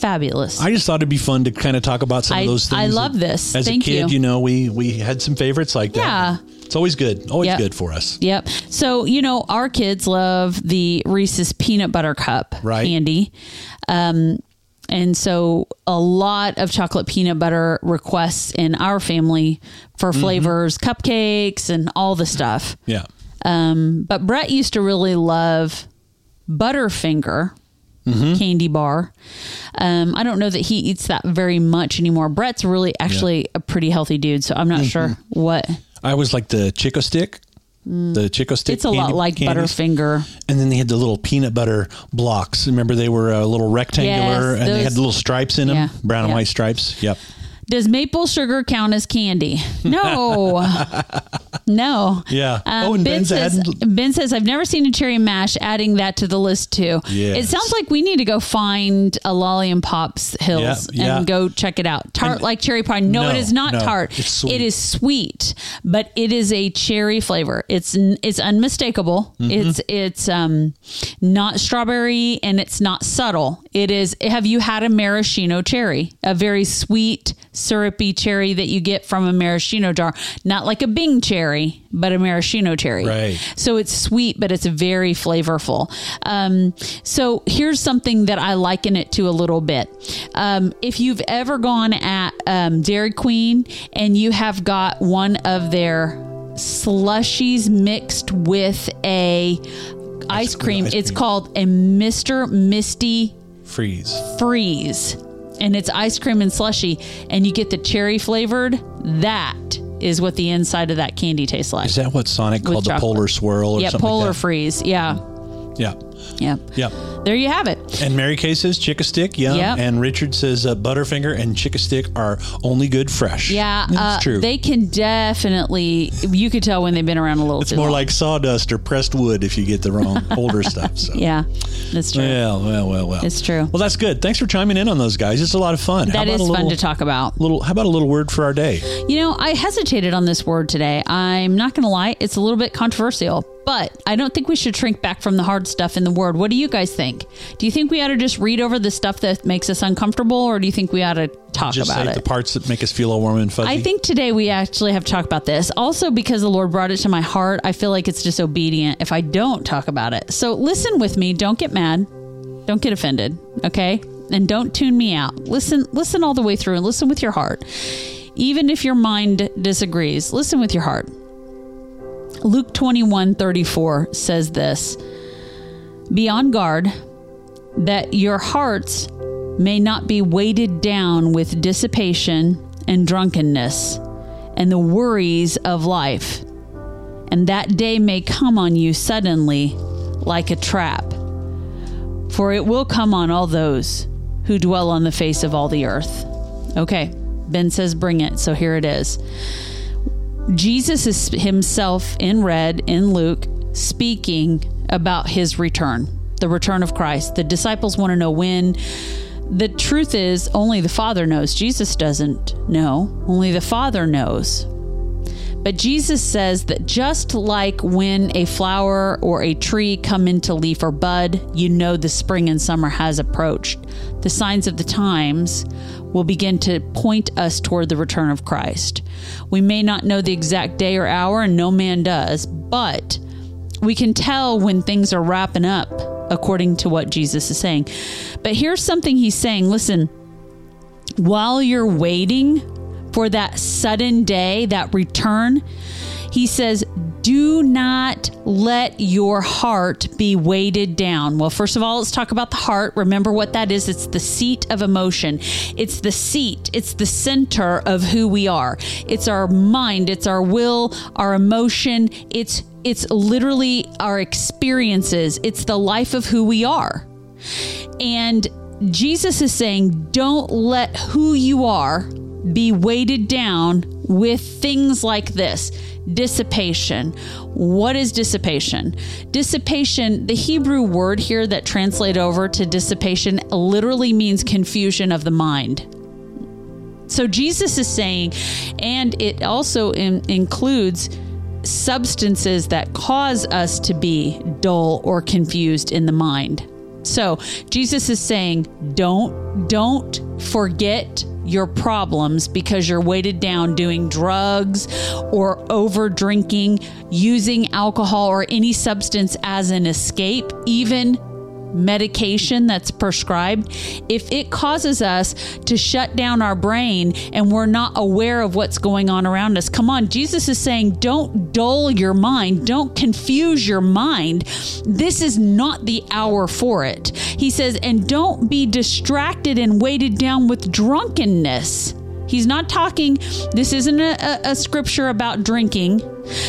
fabulous. I just thought it'd be fun to kind of talk about some of those things. I love this. As a kid, we had some favorites like that. Yeah. It's always good. Always good for us. Yep. So, our kids love the Reese's Peanut Butter Cup candy. And so a lot of chocolate peanut butter requests in our family for flavors, cupcakes, and all the stuff. Yeah. But Brett used to really love Butterfinger. mm-hmm. candy bar. I don't know that he eats that very much anymore. Brett's really actually a pretty healthy dude, so I'm not mm-hmm. sure what. I was like the Chico Stick. The Chico Stick. It's a lot like candies. Butterfinger. And then they had the little peanut butter blocks. Remember, they were a little rectangular, yes, and they had little stripes in them, brown and white stripes. Yep. Does maple sugar count as candy? No. No. Yeah. And Ben says, I've never seen a cherry mash, adding that to the list too. Yes. It sounds like we need to go find a Lolly and Pops Hills and go check it out. Tart like cherry pie. No, it is not tart. It's sweet. It is sweet, but it is a cherry flavor. It's unmistakable. Mm-hmm. It's not strawberry, and it's not subtle. It is, have you had a maraschino cherry? A very sweet, syrupy cherry that you get from a maraschino jar. Not like a Bing cherry, but a maraschino cherry. Right. So it's sweet, but it's very flavorful. So here's something that I liken it to a little bit. If you've ever gone at Dairy Queen and you have got one of their slushies mixed with a ice cream. It's called a Mr. Misty Freeze. And it's ice cream and slushy, and you get the cherry flavored. That is what the inside of that candy tastes like. Is that what Sonic called chocolate? The Polar Swirl or something Polar like that? Freeze. Yeah. There you have it. And Mary Kay says Chick-a Stick. Yeah. Yep. And Richard says Butterfinger and Chick-a Stick are only good fresh. Yeah. That's true. They can definitely, you could tell when they've been around a little It's more long. Like sawdust or pressed wood if you get the wrong older stuff. So. Yeah. That's true. Well. It's true. Well, that's good. Thanks for chiming in on those, guys. It's a lot of fun. That is fun to talk about. How about a little word for our day? You know, I hesitated on this word today. I'm not going to lie. It's a little bit controversial. But I don't think we should shrink back from the hard stuff in the Word. What do you guys think? Do you think we ought to just read over the stuff that makes us uncomfortable, or do you think we ought to talk about it? The parts that make us feel all warm and fuzzy? I think today we actually have to talk about this. Also, because the Lord brought it to my heart, I feel like it's disobedient if I don't talk about it. So listen with me. Don't get mad. Don't get offended. Okay? And don't tune me out. Listen all the way through and listen with your heart. Even if your mind disagrees, listen with your heart. Luke 21:34 says this, "Be on guard that your hearts may not be weighted down with dissipation and drunkenness and the worries of life. And that day may come on you suddenly like a trap. For it will come on all those who dwell on the face of all the earth." Okay, Ben says bring it, so here it is. Jesus is himself in red in Luke speaking about his return, the return of Christ. The disciples want to know when. The truth is only the Father knows. Jesus doesn't know. Only the Father knows. But Jesus says that just like when a flower or a tree come into leaf or bud, you know the spring and summer has approached. The signs of the times will begin to point us toward the return of Christ. We may not know the exact day or hour, and no man does, but we can tell when things are wrapping up according to what Jesus is saying. But here's something he's saying. Listen, while you're waiting for that sudden day, that return, he says, do not let your heart be weighted down. Well, first of all, let's talk about the heart. Remember what that is. It's the seat of emotion. It's the seat. It's the center of who we are. It's our mind. It's our will, our emotion. It's literally our experiences. It's the life of who we are. And Jesus is saying, don't let who you are be weighted down with things like this. Dissipation. What is dissipation? Dissipation, the Hebrew word here that translates over to dissipation literally means confusion of the mind. So Jesus is saying, and it also includes substances that cause us to be dull or confused in the mind. So Jesus is saying, don't forget your problems because you're weighted down doing drugs or over drinking, using alcohol or any substance as an escape, even medication that's prescribed, if it causes us to shut down our brain and we're not aware of what's going on around us. Come on, Jesus is saying, don't dull your mind. Don't confuse your mind. This is not the hour for it. He says, and don't be distracted and weighted down with drunkenness. He's not talking, this isn't a scripture about drinking.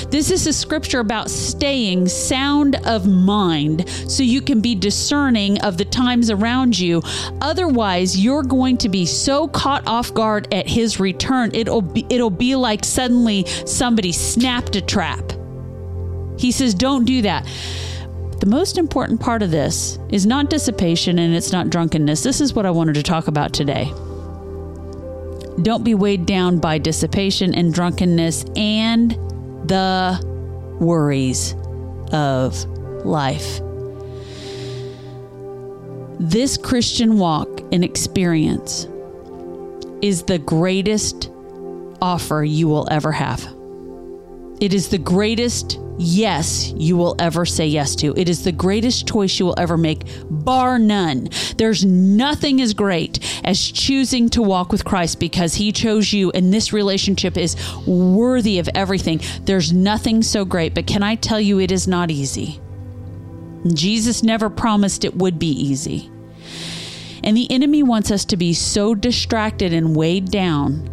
This is a scripture about staying sound of mind so you can be discerning of the times around you. Otherwise, you're going to be so caught off guard at his return. It'll be like suddenly somebody snapped a trap. He says, don't do that. The most important part of this is not dissipation and it's not drunkenness. This is what I wanted to talk about today. Don't be weighed down by dissipation and drunkenness and the worries of life. This Christian walk and experience is the greatest offer you will ever have. It is the greatest yes you will ever say yes to. It is the greatest choice you will ever make, bar none. There's nothing as great as choosing to walk with Christ because he chose you and this relationship is worthy of everything. There's nothing so great, but can I tell you it is not easy? Jesus never promised it would be easy. And the enemy wants us to be so distracted and weighed down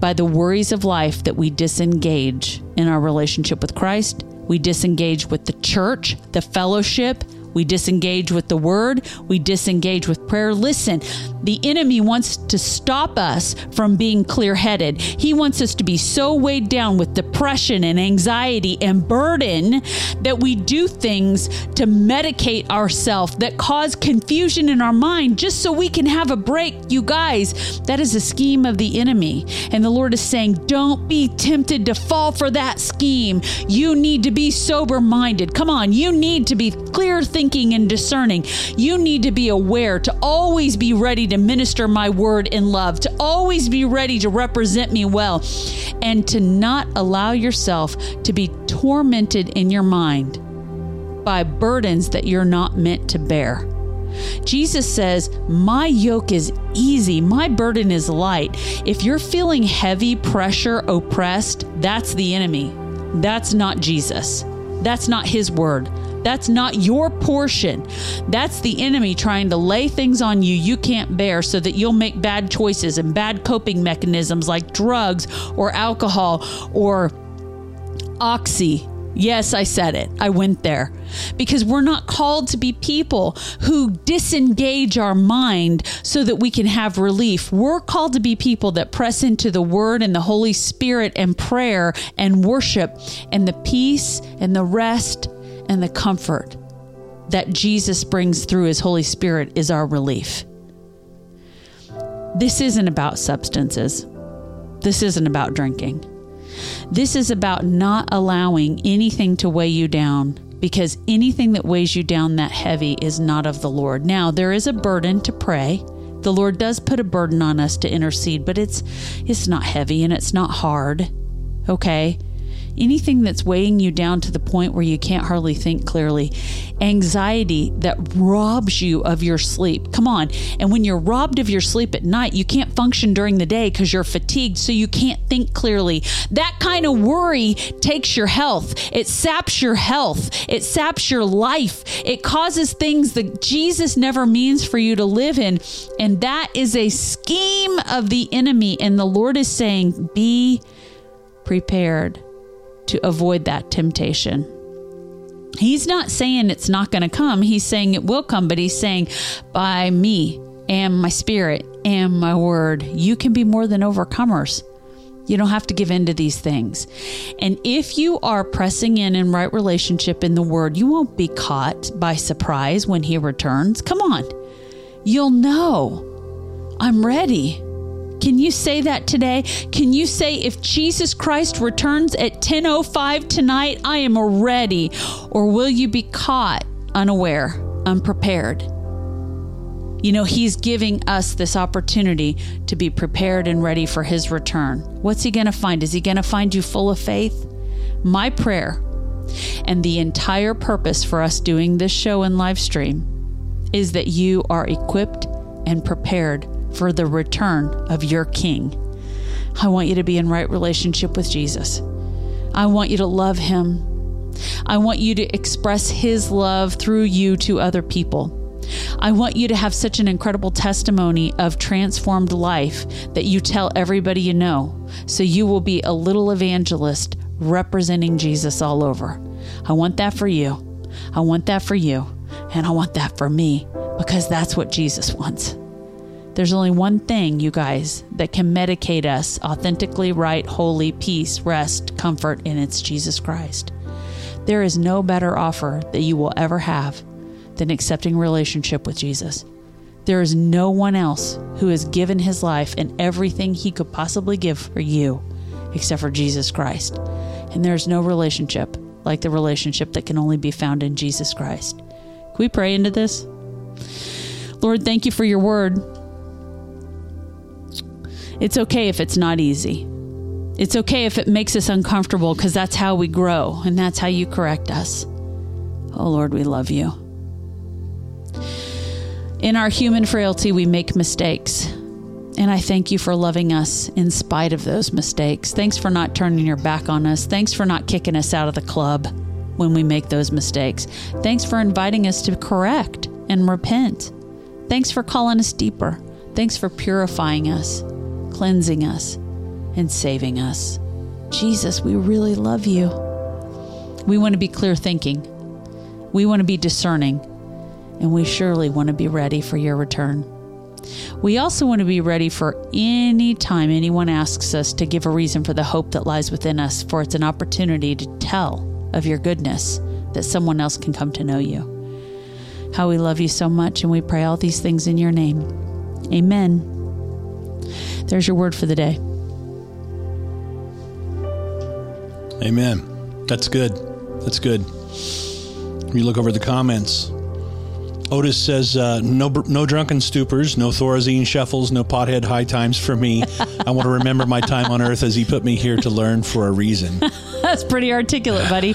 by the worries of life that we disengage in our relationship with Christ. We disengage with the church, the fellowship. We disengage with the word. We disengage with prayer. Listen, the enemy wants to stop us from being clear-headed. He wants us to be so weighed down with depression and anxiety and burden that we do things to medicate ourselves that cause confusion in our mind just so we can have a break. You guys, that is a scheme of the enemy. And the Lord is saying, don't be tempted to fall for that scheme. You need to be sober-minded. Come on, you need to be clear-thinking and discerning. You need to be aware, to always be ready to minister my word in love, to always be ready to represent me well, and to not allow yourself to be tormented in your mind by burdens that you're not meant to bear. Jesus says, my yoke is easy. My burden is light. If you're feeling heavy, pressure, oppressed, that's the enemy. That's not Jesus. That's not his word. That's not your portion. That's the enemy trying to lay things on you you can't bear so that you'll make bad choices and bad coping mechanisms like drugs or alcohol or oxy. Yes, I said it. I went there. Because we're not called to be people who disengage our mind so that we can have relief. We're called to be people that press into the Word and the Holy Spirit and prayer and worship and the peace and the rest and the comfort that Jesus brings through his Holy Spirit is our relief. This isn't about substances. This isn't about drinking. This is about not allowing anything to weigh you down, because anything that weighs you down that heavy is not of the Lord. Now, there is a burden to pray. The Lord does put a burden on us to intercede, but it's not heavy and it's not hard. Okay? Anything that's weighing you down to the point where you can't hardly think clearly. Anxiety that robs you of your sleep. Come on. And when you're robbed of your sleep at night, you can't function during the day because you're fatigued, so you can't think clearly. That kind of worry takes your health. It saps your health. It saps your life. It causes things that Jesus never means for you to live in. And that is a scheme of the enemy. And the Lord is saying, be prepared to avoid that temptation. He's not saying it's not going to come. He's saying it will come, but he's saying by me and my spirit and my word, you can be more than overcomers. You don't have to give in to these things. And if you are pressing in right relationship in the word, you won't be caught by surprise when he returns. Come on. You'll know I'm ready. Can you say that today? Can you say, if Jesus Christ returns at 10:05 tonight, I am ready? Or will you be caught unaware, unprepared? You know, he's giving us this opportunity to be prepared and ready for his return. What's he going to find? Is he going to find you full of faith? My prayer and the entire purpose for us doing this show and live stream is that you are equipped and prepared for the return of your King. I want you to be in right relationship with Jesus. I want you to love him. I want you to express his love through you to other people. I want you to have such an incredible testimony of transformed life that you tell everybody you know, so you will be a little evangelist representing Jesus all over. I want that for you. I want that for you. And I want that for me, because that's what Jesus wants. There's only one thing, you guys, that can medicate us authentically right, holy, peace, rest, comfort, and it's Jesus Christ. There is no better offer that you will ever have than accepting relationship with Jesus. There is no one else who has given his life and everything he could possibly give for you except for Jesus Christ. And there is no relationship like the relationship that can only be found in Jesus Christ. Can we pray into this? Lord, thank you for your word. It's okay if it's not easy. It's okay if it makes us uncomfortable, because that's how we grow and that's how you correct us. Oh, Lord, we love you. In our human frailty, we make mistakes. And I thank you for loving us in spite of those mistakes. Thanks for not turning your back on us. Thanks for not kicking us out of the club when we make those mistakes. Thanks for inviting us to correct and repent. Thanks for calling us deeper. Thanks for purifying us, cleansing us, and saving us. Jesus, we really love you. We want to be clear thinking. We want to be discerning. And we surely want to be ready for your return. We also want to be ready for any time anyone asks us to give a reason for the hope that lies within us, for it's an opportunity to tell of your goodness that someone else can come to know you. How we love you so much, and we pray all these things in your name. Amen. There's your word for the day. Amen. That's good. That's good. When you look over the comments, Otis says, no drunken stupors, no Thorazine shuffles, no pothead high times for me. I want to remember my time on earth as he put me here to learn for a reason. That's pretty articulate, buddy.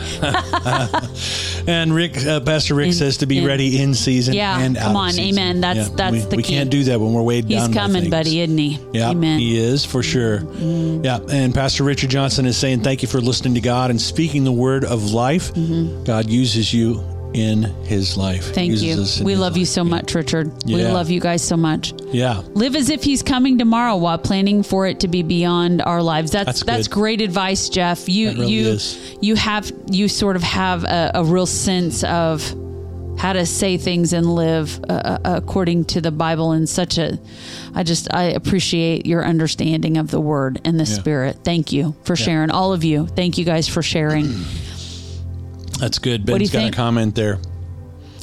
And Rick, Pastor Rick says to be ready in season and out of season. Yeah, come on, amen. That's the key. We can't do that when we're weighed down. He's coming, buddy, isn't he? Yeah, amen. He is, for sure. Mm-hmm. Yeah, and Pastor Richard Johnson is saying, thank you for listening to God and speaking the word of life. Mm-hmm. God uses you in his life. Thank you. We love you so much, Richard. Yeah. We love you guys so much. Yeah. Live as if he's coming tomorrow while planning for it to be beyond our lives. That's great advice, Jeff. You sort of have a real sense of how to say things and live according to the Bible in such a, I appreciate your understanding of the word and the spirit. Thank you for sharing. All of you. Thank you guys for sharing. That's good. Ben's got a comment there.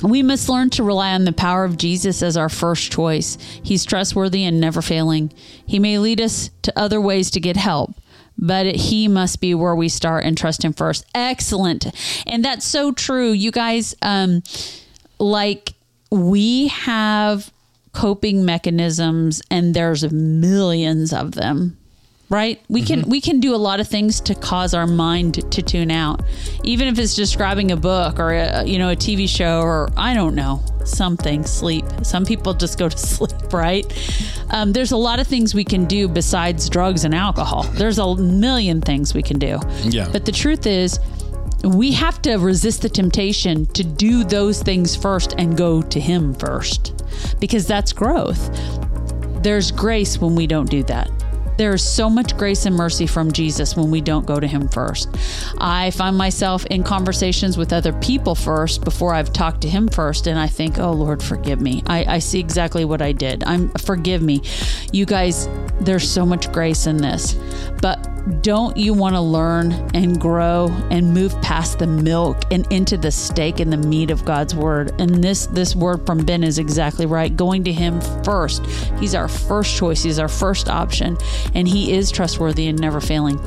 We must learn to rely on the power of Jesus as our first choice. He's trustworthy and never failing. He may lead us to other ways to get help, but he must be where we start and trust him first. Excellent. And that's so true. You guys, we have coping mechanisms, and there's millions of them. Right? We can do a lot of things to cause our mind to tune out, even if it's just grabbing a book or a TV show or I don't know, something, sleep. Some people just go to sleep, right? There's a lot of things we can do besides drugs and alcohol. There's a million things we can do. Yeah. But the truth is, we have to resist the temptation to do those things first and go to him first, because that's growth. There's grace when we don't do that. There is so much grace and mercy from Jesus when we don't go to him first. I find myself in conversations with other people first before I've talked to him first. And I think, oh, Lord, forgive me. I see exactly what I did. Forgive me. You guys, there's so much grace in this. But don't you want to learn and grow and move past the milk and into the steak and the meat of God's word? And this word from Ben is exactly right. Going to him first. He's our first choice. He's our first option. And he is trustworthy and never failing.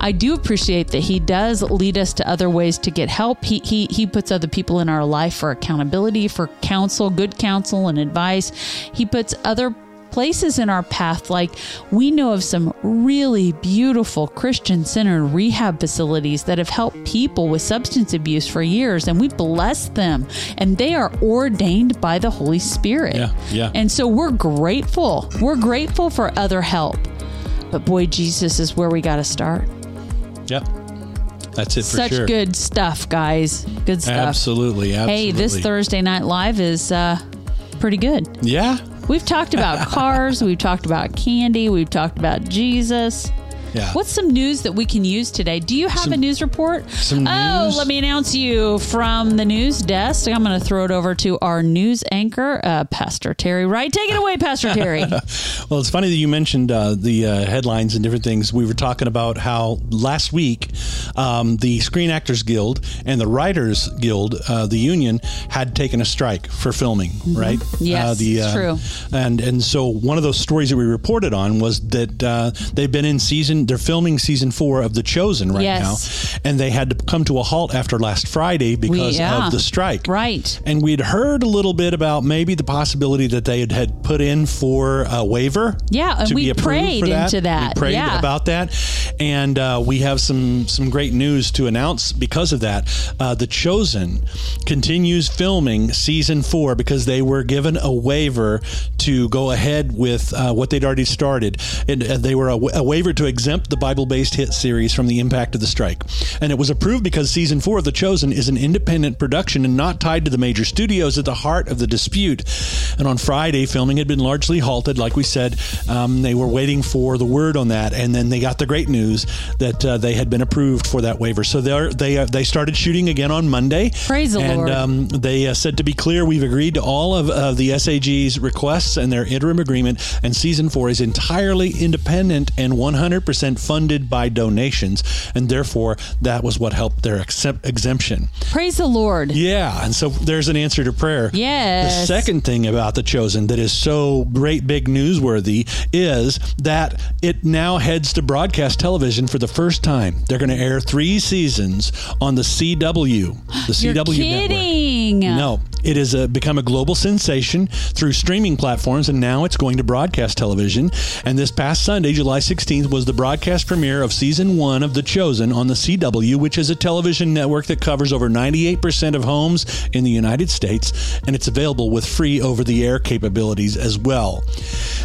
I do appreciate that he does lead us to other ways to get help. He puts other people in our life for accountability, for counsel, good counsel and advice. He puts other places in our path. Like, we know of some really beautiful Christian-centered rehab facilities that have helped people with substance abuse for years, and we bless them, and they are ordained by the Holy Spirit. Yeah. And so we're grateful. We're grateful for other help. But boy, Jesus is where we got to start. Yep. That's it for sure. Such good stuff, guys. Good stuff. Absolutely. Hey, this Thursday Night Live is pretty good. Yeah. We've talked about cars. We've talked about candy. We've talked about Jesus. Yeah. What's some news that we can use today? Do you have a news report? News? Let me announce you from the news desk. I'm going to throw it over to our news anchor, Pastor Terry Wright. Take it away, Pastor Terry. Well, it's funny that you mentioned the headlines and different things. We were talking about how last week the Screen Actors Guild and the Writers Guild, the union, had taken a strike for filming, right? Yes, true. And so one of those stories that we reported on was that they've been in season. They're filming season 4 of The Chosen right now, and they had to come to a halt after last Friday because of the strike. Right. And we'd heard a little bit about maybe the possibility that they had put in for a waiver. Yeah, and we prayed into that. We prayed about that, and we have some great news to announce because of that. The Chosen continues filming season 4 because they were given a waiver to go ahead with what they'd already started, and they were a waiver to exempt the Bible-based hit series from the impact of the strike. And it was approved because season 4 of The Chosen is an independent production and not tied to the major studios at the heart of the dispute. And on Friday, filming had been largely halted. Like we said, they were waiting for the word on that. And then they got the great news that they had been approved for that waiver. So they started shooting again on Monday. Praise the Lord. And they said, to be clear, we've agreed to all of the SAG's requests and their interim agreement. And season 4 is entirely independent and 100% funded by donations, and therefore that was what helped their exemption. Praise the Lord. Yeah, and so there's an answer to prayer. Yes. The second thing about The Chosen that is so great big newsworthy is that it now heads to broadcast television for the first time. They're going to air 3 seasons on the CW. The You're CW kidding. Network. No. It has become a global sensation through streaming platforms, and now it's going to broadcast television. And this past Sunday, July 16th, was the broadcast premiere of Season 1 of The Chosen on the CW, which is a television network that covers over 98% of homes in the United States, and it's available with free over-the-air capabilities as well.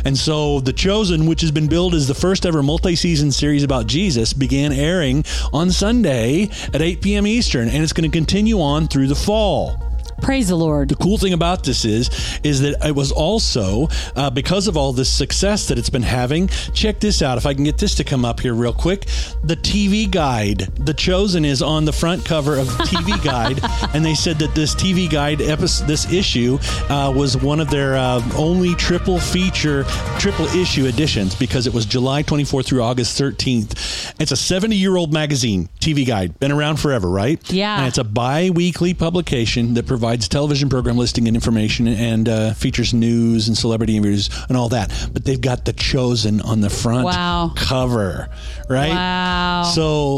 And so The Chosen, which has been billed as the first ever multi-season series about Jesus, began airing on Sunday at 8 p.m. Eastern, and it's going to continue on through the fall. Praise the Lord. The cool thing about this is that it was also, because of all this success that it's been having, check this out. If I can get this to come up here real quick. The TV Guide. The Chosen is on the front cover of TV Guide, and they said that this TV Guide this issue was one of their only triple issue editions because it was July 24th through August 13th. It's a 70-year-old magazine, TV Guide. Been around forever, right? Yeah. And it's a bi-weekly publication that provides television program listing and information and features news and celebrity interviews and all that. But they've got The Chosen on the front cover, right? Wow.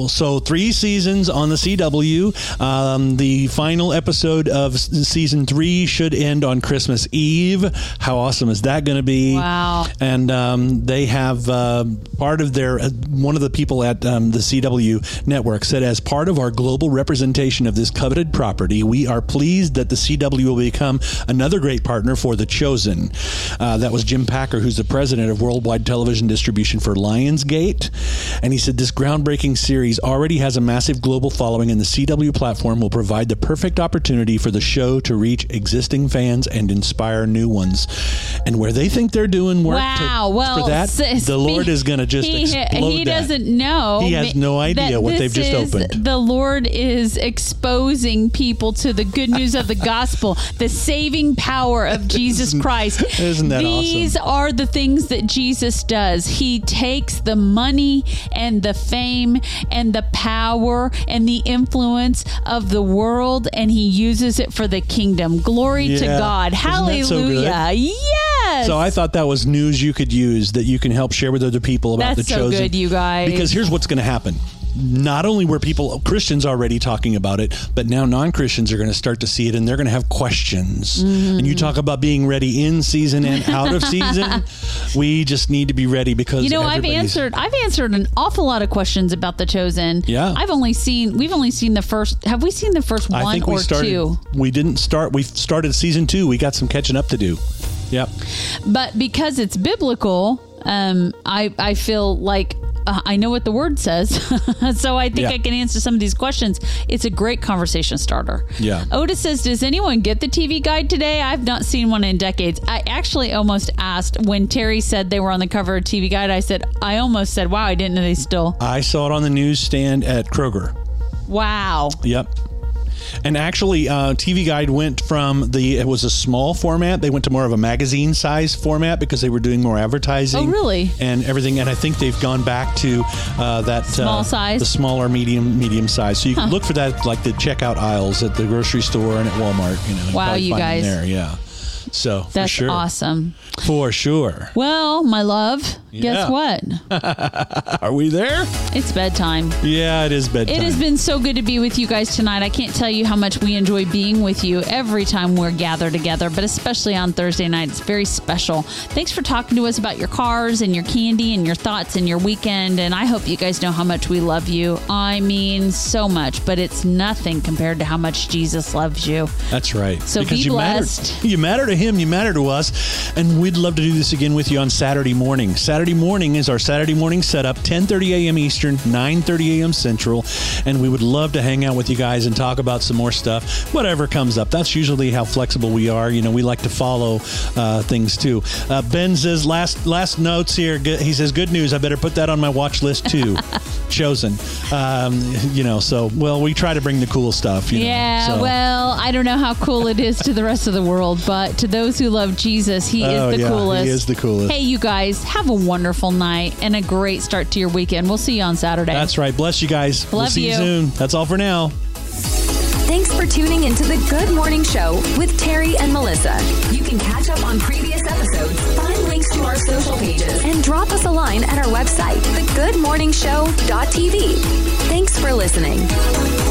So 3 seasons on the CW. The final episode of season 3 should end on Christmas Eve. How awesome is that going to be? Wow. And they have part of their, one of the people at the CW network said, as part of our global representation of this coveted property, we are pleased that the CW will become another great partner for The Chosen. That was Jim Packer, who's the president of worldwide television distribution for Lionsgate. And he said this groundbreaking series already has a massive global following, and the CW platform will provide the perfect opportunity for the show to reach existing fans and inspire new ones. And where they think they're doing work for that, the Lord is going to just explode He doesn't know. He has no idea what they've just opened. The Lord is exposing people to the good news of the gospel, the saving power of Jesus Christ. Isn't that awesome? These are the things that Jesus does. He takes the money and the fame and the power and the influence of the world, and he uses it for the kingdom. Glory to God. Hallelujah. So yes. So I thought that was news you could use that you can help share with other people about The Chosen. That's so good, you guys. Because here's what's going to happen. not only were people, Christians already talking about it, but now non-Christians are going to start to see it and they're going to have questions. Mm-hmm. And you talk about being ready in season and out of season. We just need to be ready because, you know, I've answered an awful lot of questions about The Chosen. Yeah. We've only seen the first, have we seen the first one or two? We started season 2. We got some catching up to do. Yep. But because it's biblical, I feel like I know what the word says, so I think I can answer some of these questions. It's a great conversation starter. Yeah. Otis says, does anyone get the TV guide today? I've not seen one in decades. I actually almost asked when Terry said they were on the cover of TV Guide. I almost said, wow, I didn't know they still. I saw it on the newsstand at Kroger. Wow. Yep. And actually, TV Guide went from it was a small format. They went to more of a magazine size format because they were doing more advertising. Oh, really? And everything. And I think they've gone back to that small size, the smaller medium size. So you can look for that, like the checkout aisles at the grocery store and at Walmart. You know, wow, you guys. There, yeah. So that's for sure. Awesome. For sure. Well, my love, guess what? Are we there? It's bedtime. Yeah, it is bedtime. It has been so good to be with you guys tonight. I can't tell you how much we enjoy being with you every time we're gathered together, but especially on Thursday night. It's very special. Thanks for talking to us about your cars and your candy and your thoughts and your weekend. And I hope you guys know how much we love you. I mean, so much, but it's nothing compared to how much Jesus loves you. That's right. So because be blessed. You matter to him, you matter to us, and we'd love to do this again with you on Saturday morning. Saturday morning is our Saturday morning setup, 10:30 a.m. Eastern, 9:30 a.m. Central, and we would love to hang out with you guys and talk about some more stuff, whatever comes up. That's usually how flexible we are. You know, we like to follow things too. Ben says, last notes here. He says, good news. I better put that on my watch list too. Chosen. We try to bring the cool stuff. I don't know how cool it is to the rest of the world, but to those who love Jesus, he is the coolest. Hey, you guys, have a wonderful night and a great start to your weekend. We'll see you on Saturday. That's right. Bless you guys. Love we'll see you soon. That's all for now. Thanks for tuning into The Good Morning Show with Terry and Melissa. You can catch up on previous episodes, find links to our social pages, and drop us a line at our website, thegoodmorningshow.tv. Thanks for listening.